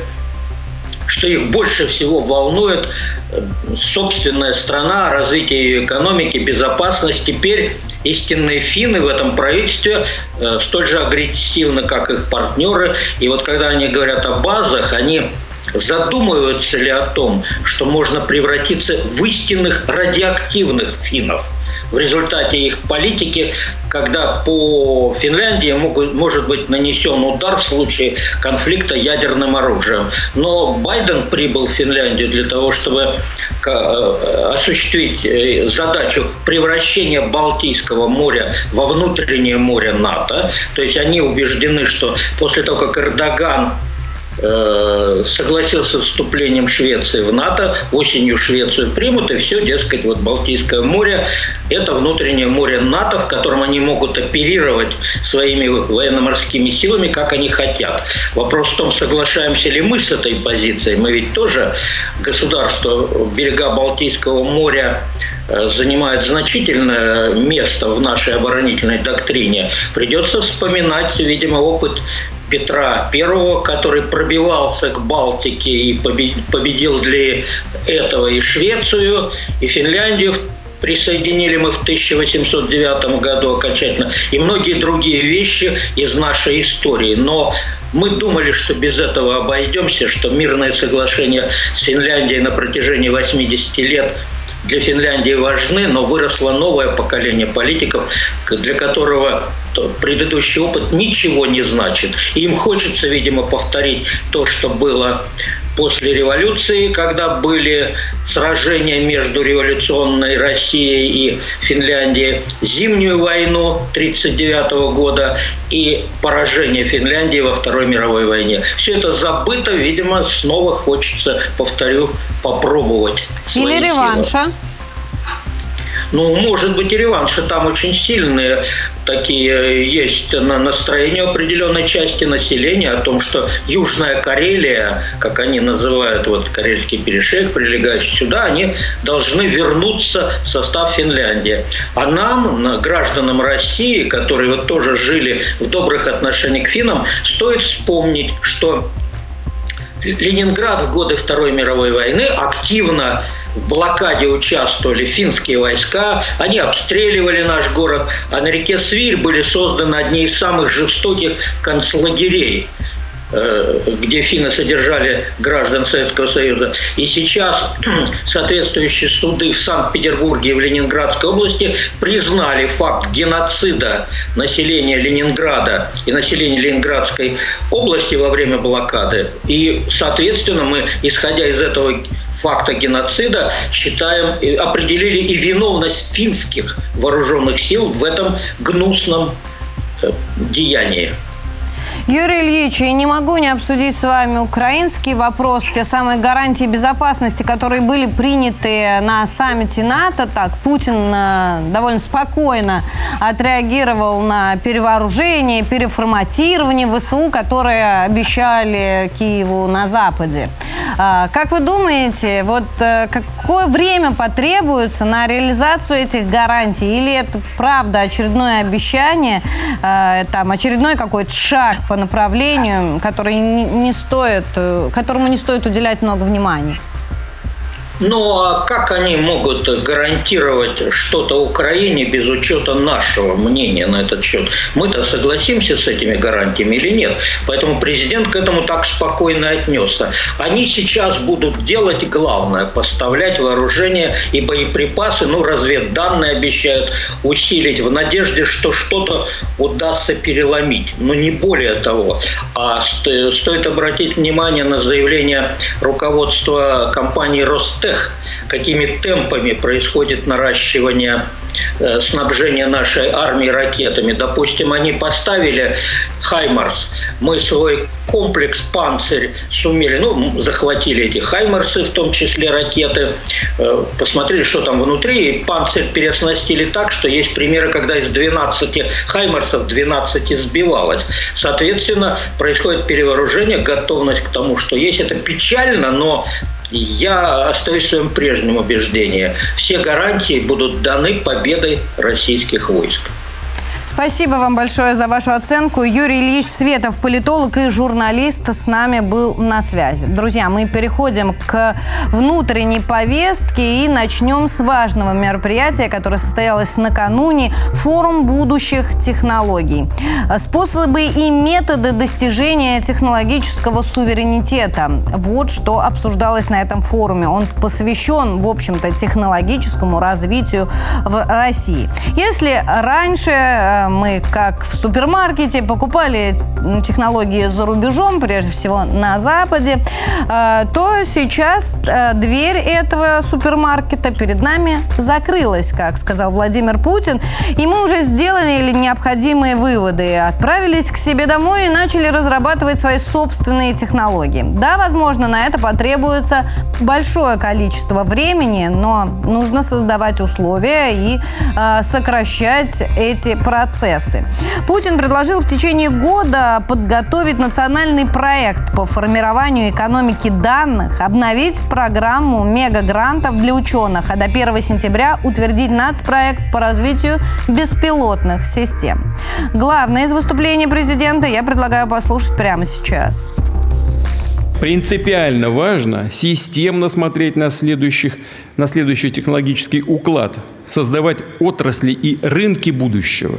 что их больше всего волнует собственная страна, развитие ее экономики, безопасность. Теперь истинные финны в этом правительстве э, столь же агрессивны, как их партнеры. И вот когда они говорят о базах, они задумываются ли о том, что можно превратиться в истинных радиоактивных финнов. В результате их политики, когда по Финляндии могут, может быть нанесен удар в случае конфликта ядерным оружием. Но Байден прибыл в Финляндию для того, чтобы осуществить задачу превращения Балтийского моря во внутреннее море НАТО. То есть они убеждены, что после того, как Эрдоган согласился с вступлением Швеции в НАТО, осенью Швецию примут, и все, дескать, вот Балтийское море – это внутреннее море НАТО, в котором они могут оперировать своими военно-морскими силами, как они хотят. Вопрос в том, соглашаемся ли мы с этой позицией. Мы ведь тоже государство, берега Балтийского моря занимает значительное место в нашей оборонительной доктрине. Придется вспоминать, видимо, опыт Петра Первого, который пробивался к Балтике и победил для этого и Швецию, и Финляндию. Присоединили мы в тысяча восемьсот девятом году окончательно. И многие другие вещи из нашей истории. Но мы думали, что без этого обойдемся, что мирное соглашение с Финляндией на протяжении восемьдесят лет для Финляндии важны, но выросло новое поколение политиков, для которого предыдущий опыт ничего не значит. И им хочется, видимо, повторить то, что было после революции, когда были сражения между революционной Россией и Финляндией, Зимнюю войну тысяча девятьсот тридцать девятого года и поражение Финляндии во Второй мировой войне. Все это забыто, видимо, снова хочется, повторю, попробовать свои силы. Или реванша. Ну, может быть, и реванши. Там очень сильные такие есть настроения определенной части населения о том, что Южная Карелия, как они называют, вот Карельский перешейк, прилегающий сюда, они должны вернуться в состав Финляндии. А нам, гражданам России, которые вот тоже жили в добрых отношениях к финнам, стоит вспомнить, что Ленинград в годы Второй мировой войны активно в блокаде участвовали финские войска, они обстреливали наш город, а на реке Свирь были созданы одни из самых жестоких концлагерей, где финны содержали граждан Советского Союза. И сейчас соответствующие суды в Санкт-Петербурге и в Ленинградской области признали факт геноцида населения Ленинграда и населения Ленинградской области во время блокады. И, соответственно, мы, исходя из этого факта геноцида, считаем, определили и виновность финских вооруженных сил в этом гнусном деянии. Юрий Ильич, я не могу не обсудить с вами украинский вопрос, те самые гарантии безопасности, которые были приняты на саммите НАТО. Так, Путин довольно спокойно отреагировал на перевооружение, переформатирование ВСУ, которое обещали Киеву на Западе. Как вы думаете, вот какое время потребуется на реализацию этих гарантий? Или это правда очередное обещание, там, очередной какой-то шаг по направлению, который не стоит, которому не стоит уделять много внимания? Ну, а как они могут гарантировать что-то Украине без учета нашего мнения на этот счет? Мы-то согласимся с этими гарантиями или нет? Поэтому президент к этому так спокойно отнесся. Они сейчас будут делать главное – поставлять вооружение и боеприпасы, ну, разведданные обещают усилить в надежде, что что-то удастся переломить. Но не более того. А стоит обратить внимание на заявление руководства компании «Ростех», какими темпами происходит наращивание э, снабжения нашей армии ракетами. Допустим, они поставили «Хаймерс». Мы свой комплекс «Панцирь» сумели, ну, захватили эти «Хаймерсы», в том числе ракеты, э, посмотрели, что там внутри, и «Панцирь» переоснастили так, что есть примеры, когда из двенадцати «Хаймерсов» двенадцать сбивалось. Соответственно, происходит перевооружение, готовность к тому, что есть. Это печально, но я остаюсь в своем прежнем убеждении. Все гарантии будут даны победой российских войск. Спасибо вам большое за вашу оценку. Юрий Ильич Светов, политолог и журналист, с нами был на связи. Друзья, мы переходим к внутренней повестке и начнем с важного мероприятия, которое состоялось накануне. Форум будущих технологий. Способы и методы достижения технологического суверенитета. Вот что обсуждалось на этом форуме. Он посвящен, в общем-то, технологическому развитию в России. Если раньше мы, как в супермаркете, покупали технологии за рубежом, прежде всего на Западе, то сейчас дверь этого супермаркета перед нами закрылась, как сказал Владимир Путин. И мы уже сделали необходимые выводы, отправились к себе домой и начали разрабатывать свои собственные технологии. Да, возможно, на это потребуется большое количество времени, но нужно создавать условия и сокращать эти процессы. процессы. Путин предложил в течение года подготовить национальный проект по формированию экономики данных, обновить программу мегагрантов для ученых, а до первого сентября утвердить нацпроект по развитию беспилотных систем. Главное из выступлений президента я предлагаю послушать прямо сейчас. Принципиально важно системно смотреть на, следующих, на следующий технологический уклад, создавать отрасли и рынки будущего.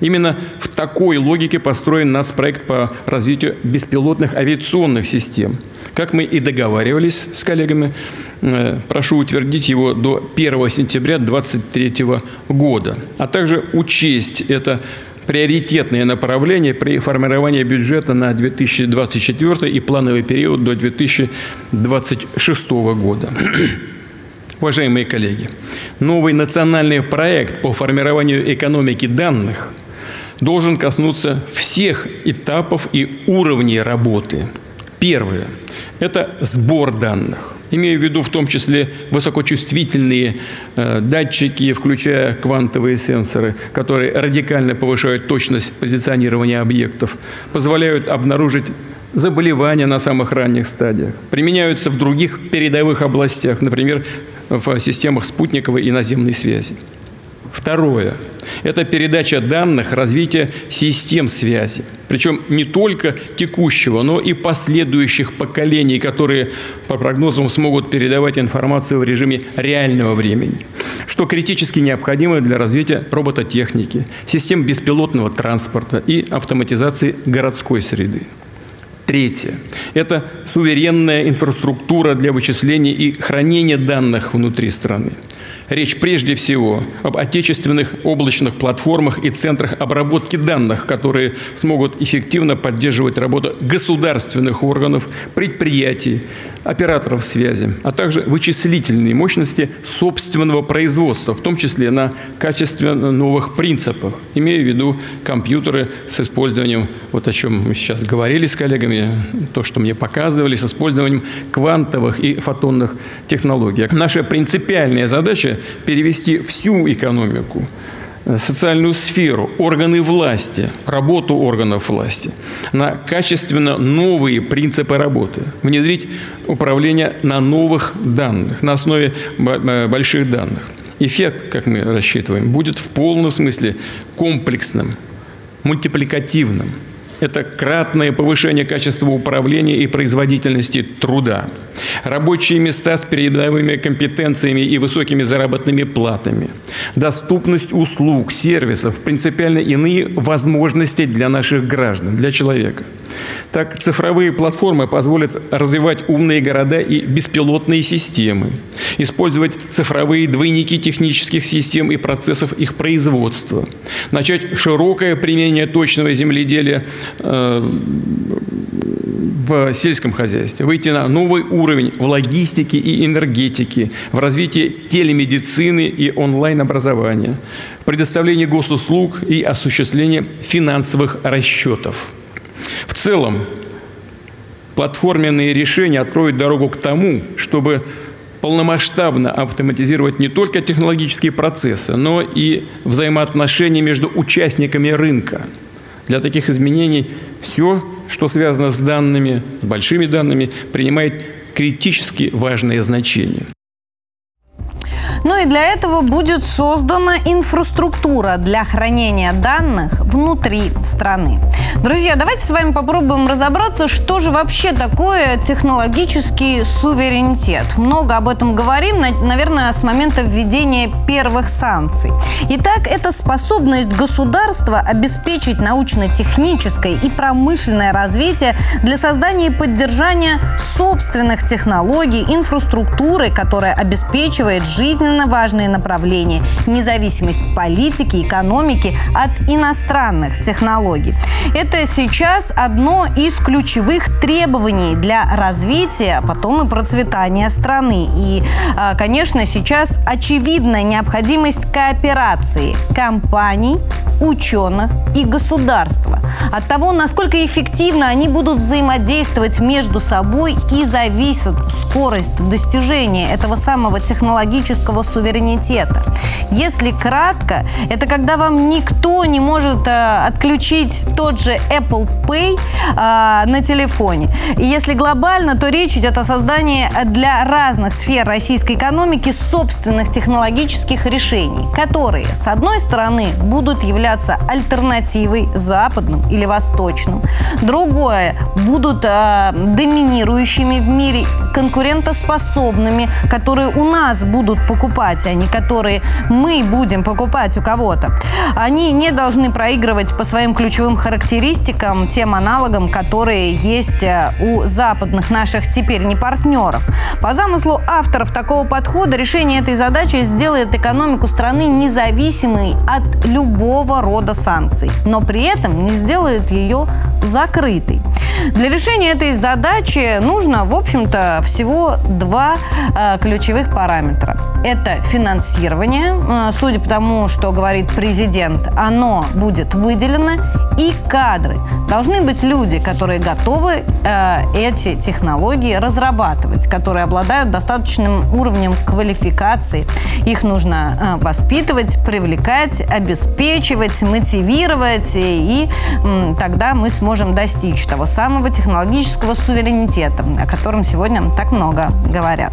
Именно в такой логике построен нацпроект по развитию беспилотных авиационных систем. Как мы и договаривались с коллегами, прошу утвердить его до первого сентября две тысячи двадцать третьего года, а также учесть это приоритетные направления при формировании бюджета на две тысячи двадцать четвёртый и плановый период до две тысячи двадцать шестого года. Уважаемые коллеги, новый национальный проект по формированию экономики данных должен коснуться всех этапов и уровней работы. Первое – это сбор данных. Имею в виду в том числе высокочувствительные э, датчики, включая квантовые сенсоры, которые радикально повышают точность позиционирования объектов, позволяют обнаружить заболевания на самых ранних стадиях, применяются в других передовых областях, например, в системах спутниковой и наземной связи. Второе – это передача данных развития систем связи, причем не только текущего, но и последующих поколений, которые, по прогнозам, смогут передавать информацию в режиме реального времени, что критически необходимо для развития робототехники, систем беспилотного транспорта и автоматизации городской среды. Третье – это суверенная инфраструктура для вычисления и хранения данных внутри страны. Речь прежде всего об отечественных облачных платформах и центрах обработки данных, которые смогут эффективно поддерживать работу государственных органов, предприятий, операторов связи, а также вычислительные мощности собственного производства, в том числе на качественно новых принципах, имея в виду компьютеры с использованием, вот о чем мы сейчас говорили с коллегами, то, что мне показывали, с использованием квантовых и фотонных технологий. Наша принципиальная задача — перевести всю экономику, социальную сферу, органы власти, работу органов власти на качественно новые принципы работы, внедрить управление на новых данных, на основе больших данных. Эффект, как мы рассчитываем, будет в полном смысле комплексным, мультипликативным. Это кратное повышение качества управления и производительности труда. Рабочие места с передовыми компетенциями и высокими заработными платами. Доступность услуг, сервисов, принципиально иные возможности для наших граждан, для человека. Так, цифровые платформы позволят развивать умные города и беспилотные системы, использовать цифровые двойники технических систем и процессов их производства, начать широкое применение точного земледелия э, в сельском хозяйстве, выйти на новый уровень в логистике и энергетике, в развитии телемедицины и онлайн-образования, в предоставлении госуслуг и осуществлении финансовых расчетов. В целом, платформенные решения откроют дорогу к тому, чтобы полномасштабно автоматизировать не только технологические процессы, но и взаимоотношения между участниками рынка. Для таких изменений все, что связано с данными, с большими данными, принимает критически важное значение. Ну и для этого будет создана инфраструктура для хранения данных внутри страны. Друзья, давайте с вами попробуем разобраться, что же вообще такое технологический суверенитет. Много об этом говорим, наверное, с момента введения первых санкций. Итак, это способность государства обеспечить научно-техническое и промышленное развитие для создания и поддержания собственных технологий, инфраструктуры, которая обеспечивает жизнь важные направления – независимость политики, экономики от иностранных технологий. Это сейчас одно из ключевых требований для развития, а потом и процветания страны. И, конечно, сейчас очевидна необходимость кооперации компаний, ученых и государства, от того, насколько эффективно они будут взаимодействовать между собой, и зависит скорость достижения этого самого технологического суверенитета. Если кратко, это когда вам никто не может э, отключить тот же Apple Pay э, на телефоне. И если глобально, то речь идет о создании для разных сфер российской экономики собственных технологических решений, которые, с одной стороны, будут являться альтернативой западным или восточным, другое, будут э, доминирующими в мире, конкурентоспособными, которые у нас будут покупать, а не которые мы будем покупать у кого-то. Они не должны проигрывать по своим ключевым характеристикам тем аналогам, которые есть у западных наших теперь не партнеров. По замыслу авторов такого подхода решение этой задачи сделает экономику страны независимой от любого рода санкций, но при этом не сделает ее закрытой. Для решения этой задачи нужно, в общем-то, всего два э, ключевых параметра. Это финансирование, э, судя по тому, что говорит президент, оно будет выделено, и кадры. Должны быть люди, которые готовы э, эти технологии разрабатывать, которые обладают достаточным уровнем квалификации. Их нужно э, воспитывать, привлекать, обеспечивать, мотивировать, и, и э, тогда мы сможем достичь того самого технологического суверенитета, о котором сегодня так много говорят.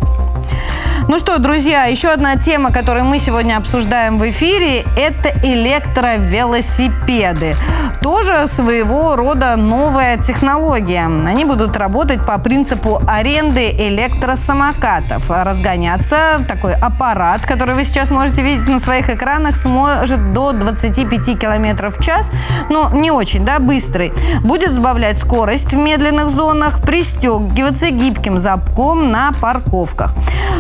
Ну что, друзья, еще одна тема, которую мы сегодня обсуждаем в эфире, это электровелосипеды. Тоже своего рода новая технология. Они будут работать по принципу аренды электросамокатов. Разгоняться такой аппарат, который вы сейчас можете видеть на своих экранах, сможет до двадцати пяти километров в час, но не очень, да, быстрый. Будет сбавлять скорость в медленных зонах, пристегиваться гибким запком на парковках.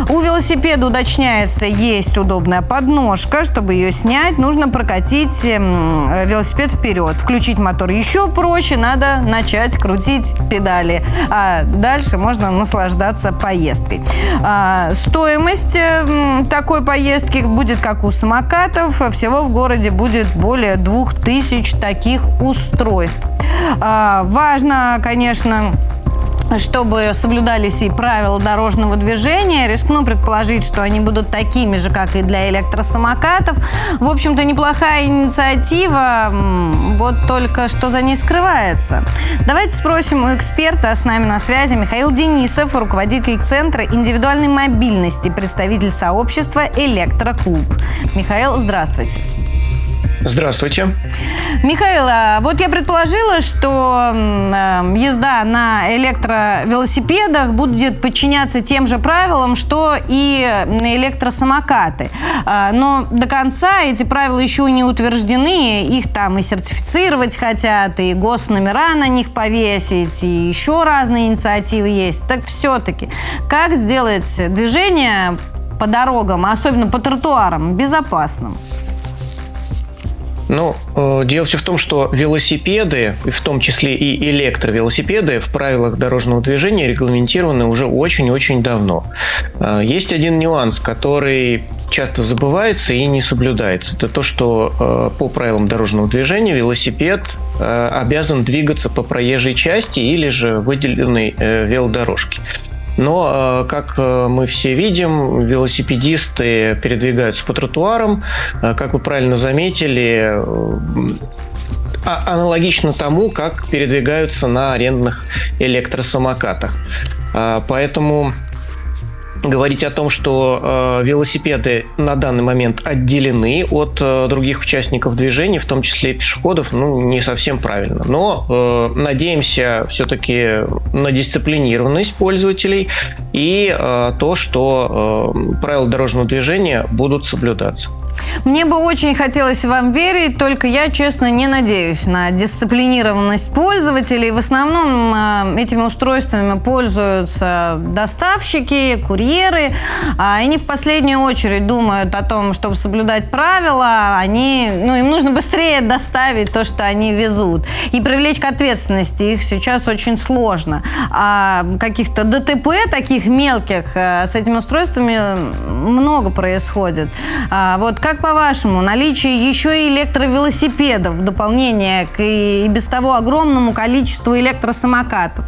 У велосипеда, уточняется, есть удобная подножка. Чтобы ее снять, нужно прокатить велосипед вперед. Включить мотор еще проще, надо начать крутить педали. А дальше можно наслаждаться поездкой. А стоимость такой поездки будет, как у самокатов. Всего в городе будет более двух тысяч таких устройств. А важно, конечно, чтобы соблюдались и правила дорожного движения. Рискну предположить, что они будут такими же, как и для электросамокатов. В общем-то, неплохая инициатива, вот только что за ней скрывается. Давайте спросим у эксперта. С нами на связи Михаил Денисов, руководитель Центра индивидуальной мобильности, представитель сообщества «Электроклуб». Михаил, здравствуйте. Здравствуйте. Михаил, вот я предположила, что езда на электровелосипедах будет подчиняться тем же правилам, что и электросамокаты. Но до конца эти правила еще не утверждены. Их там и сертифицировать хотят, и госномера на них повесить, и еще разные инициативы есть. Так все-таки, как сделать движение по дорогам, особенно по тротуарам, безопасным? Ну, э, дело все в том, что велосипеды, в том числе и электровелосипеды, в правилах дорожного движения регламентированы уже очень-очень давно. Э, есть один нюанс, который часто забывается и не соблюдается. Это то, что э, по правилам дорожного движения велосипед э, обязан двигаться по проезжей части или же выделенной э, велодорожке. Но, как мы все видим, велосипедисты передвигаются по тротуарам. Как вы правильно заметили, аналогично тому, как передвигаются на арендных электросамокатах. Поэтому говорить о том, что велосипеды на данный момент отделены от других участников движения, в том числе и пешеходов, ну, не совсем правильно. Но э, надеемся все-таки на дисциплинированность пользователей и э, то, что э, правила дорожного движения будут соблюдаться. Мне бы очень хотелось вам верить, только я, честно, не надеюсь на дисциплинированность пользователей. В основном этими устройствами пользуются доставщики, курьеры, и не в последнюю очередь думают о том, чтобы соблюдать правила. Они, ну, им нужно быстрее доставить то, что они везут. И привлечь к ответственности их сейчас очень сложно. А каких-то ДТП таких мелких с этими устройствами много происходит. Вот как по-вашему, наличие еще и электровелосипедов в дополнение к и без того огромному количеству электросамокатов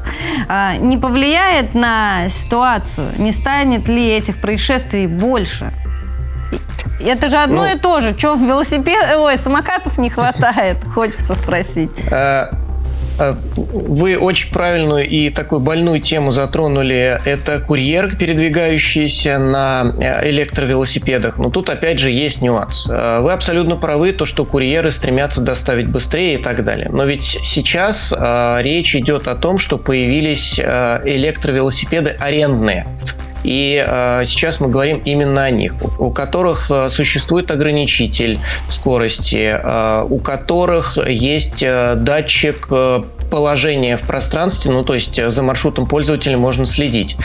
не повлияет на ситуацию? Не станет ли этих происшествий больше? Это же одно ну, и то же. Чего велосипед... Ой, самокатов не хватает, хочется спросить. Вы очень правильную и такую больную тему затронули. Это курьер, передвигающийся на электровелосипедах. Но тут опять же есть нюанс. Вы абсолютно правы, то, что курьеры стремятся доставить быстрее и так далее. Но ведь сейчас речь идет о том, что появились электровелосипеды арендные. И э, сейчас мы говорим именно о них, у, у которых э, существует ограничитель скорости, э, у которых есть э, датчик э, положения в пространстве, ну то есть за маршрутом пользователя можно следить,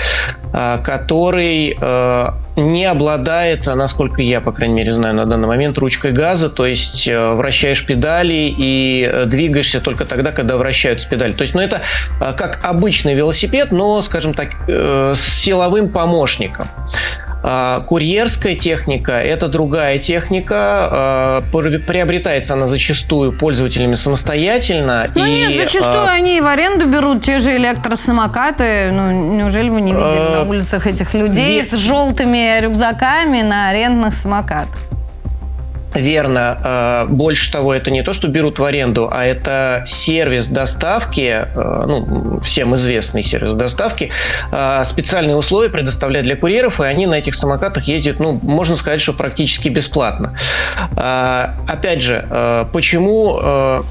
э, который э, не обладает, насколько я, по крайней мере, знаю на данный момент, ручкой газа, то есть э, вращаешь педали и двигаешься только тогда, когда вращаются педали. То есть, ну это э, как обычный велосипед, но, скажем так, э, с силовым помощником. помощником. Курьерская техника – это другая техника. Приобретается она зачастую пользователями самостоятельно. Ну и, нет, зачастую а... они и в аренду берут те же электросамокаты. Ну, неужели вы не видели а... на улицах этих людей Вер... с желтыми рюкзаками на арендных самокатах? Верно. Больше того, это не то, что берут в аренду, а это сервис доставки, ну, всем известный сервис доставки, специальные условия предоставляют для курьеров, и они на этих самокатах ездят, ну, можно сказать, что практически бесплатно. Опять же, почему...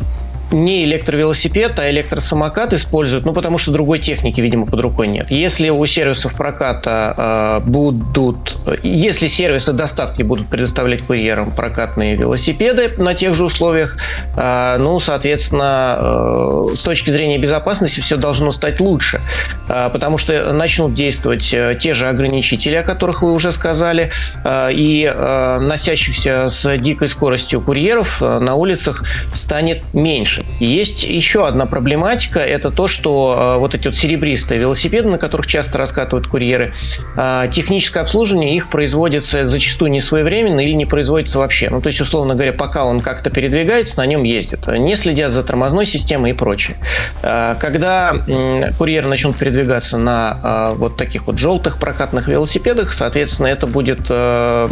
не электровелосипед, а электросамокат используют, ну, потому что другой техники, видимо, под рукой нет. Если у сервисов проката э, будут... Если сервисы доставки будут предоставлять курьерам прокатные велосипеды на тех же условиях, э, ну, соответственно, э, с точки зрения безопасности все должно стать лучше, э, потому что начнут действовать те же ограничители, о которых вы уже сказали, э, и э, носящихся с дикой скоростью курьеров э, на улицах станет меньше. Есть еще одна проблематика, это то, что э, вот эти вот серебристые велосипеды, на которых часто раскатывают курьеры, э, техническое обслуживание их производится зачастую не своевременно или не производится вообще. Ну, то есть, условно говоря, пока он как-то передвигается, на нем ездит. Не следят за тормозной системой и прочее. Э, когда э, курьеры начнут передвигаться на э, вот таких вот желтых прокатных велосипедах, соответственно, это будет... Э,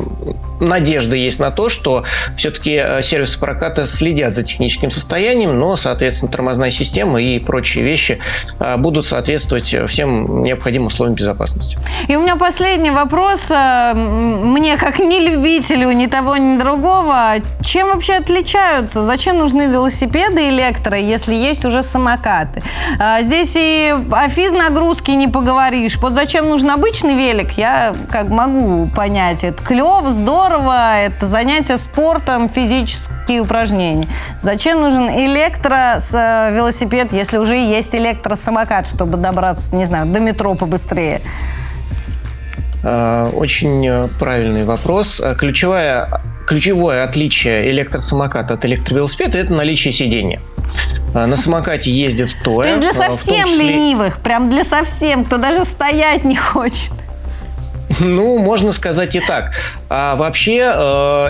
надежда есть на то, что все-таки сервисы проката следят за техническим состоянием, но, соответственно, тормозная система и прочие вещи будут соответствовать всем необходимым условиям безопасности. И у меня последний вопрос. Мне, как не любителю ни того, ни другого, чем вообще отличаются? Зачем нужны велосипеды электро, если есть уже самокаты? Здесь и о физнагрузке не поговоришь. Вот зачем нужен обычный велик, я как могу понять. Это клево, здорово, это занятие спортом, физические упражнения. Зачем нужен электро? Электровелосипед, если уже есть электросамокат, чтобы добраться, не знаю, до метро побыстрее? Очень правильный вопрос. Ключевая, ключевое отличие электросамоката от электровелосипеда – это наличие сидения. На самокате ездят стоя. То есть для совсем числе... ленивых, прям для совсем, кто даже стоять не хочет. Ну, можно сказать и так. А вообще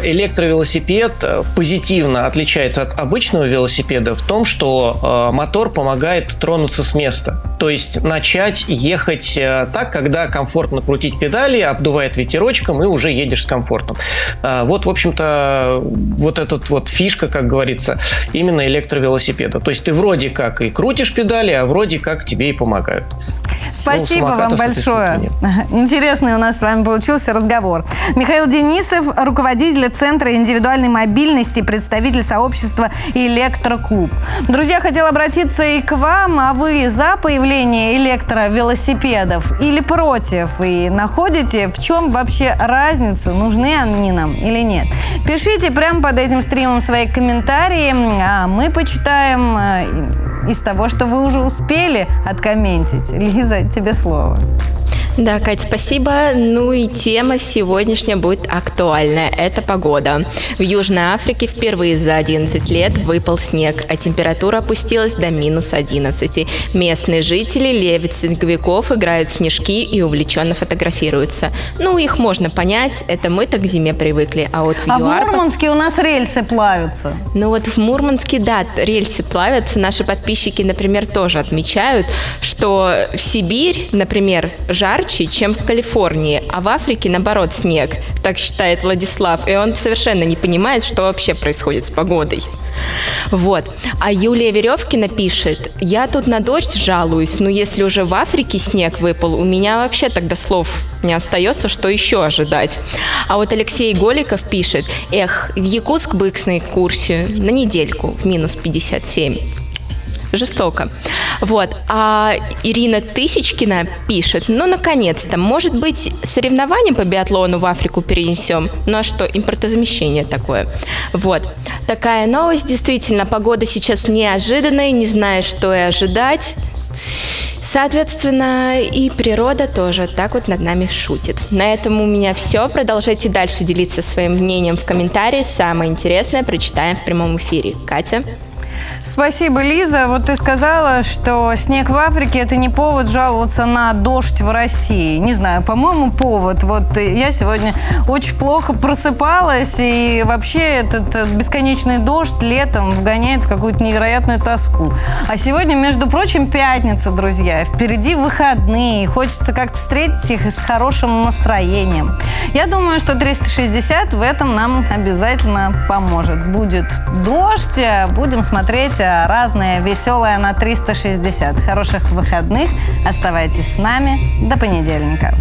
электровелосипед позитивно отличается от обычного велосипеда в том, что мотор помогает тронуться с места. То есть начать ехать так, когда комфортно крутить педали, обдувает ветерочком и уже едешь с комфортом. Вот, в общем-то, вот эта вот фишка, как говорится, именно электровелосипеда. То есть ты вроде как и крутишь педали, а вроде как тебе и помогают. Спасибо ну, вам большое. Интересный у нас с вами получился разговор. Михаил Денисов, руководитель Центра индивидуальной мобильности, представитель сообщества «Электроклуб». Друзья, хотела обратиться и к вам. А вы за появление электровелосипедов или против? И находите, в чем вообще разница, нужны они нам или нет? Пишите прямо под этим стримом свои комментарии, а мы почитаем... Из того, что вы уже успели откомментить. Лиза, тебе слово. Да, Кать, спасибо. Ну и тема сегодняшняя будет актуальная. Это погода. В Южной Африке впервые за одиннадцать лет выпал снег, а температура опустилась до минус одиннадцать. Местные жители лепят снеговиков, играют в снежки и увлеченно фотографируются. Ну, их можно понять, это мы так к зиме привыкли. А вот в а ЮАР... в Мурманске у нас рельсы плавятся. Ну вот в Мурманске, да, рельсы плавятся. Наши подписчики, например, тоже отмечают, что в Сибирь, например, жарче, чем в Калифорнии, а в Африке, наоборот, снег, так считает Владислав, и он совершенно не понимает, что вообще происходит с погодой. Вот. А Юлия Веревкина пишет: я тут на дождь жалуюсь, но если уже в Африке снег выпал, у меня вообще тогда слов не остается, что еще ожидать. А вот Алексей Голиков пишет: эх, в Якутск бы на экскурсию, на недельку, в минус пятьдесят семь. Жестоко. Вот. А Ирина Тысячкина пишет: ну, наконец-то, может быть, соревнования по биатлону в Африку перенесем? Ну, а что, импортозамещение такое. Вот. Такая новость. Действительно, погода сейчас неожиданная, не знаешь, что и ожидать. Соответственно, и природа тоже так вот над нами шутит. На этом у меня все. Продолжайте дальше делиться своим мнением в комментарии. Самое интересное прочитаем в прямом эфире. Катя? Спасибо, Лиза. Вот ты сказала, что снег в Африке – это не повод жаловаться на дождь в России. Не знаю, по-моему, повод. Вот я сегодня очень плохо просыпалась, и вообще этот бесконечный дождь летом вгоняет в какую-то невероятную тоску. А сегодня, между прочим, пятница, друзья. Впереди выходные. Хочется как-то встретить их с хорошим настроением. Я думаю, что триста шестьдесят в этом нам обязательно поможет. Будет дождь, будем смотреть разное веселое на триста шестьдесят. Хороших выходных. Оставайтесь с нами до понедельника.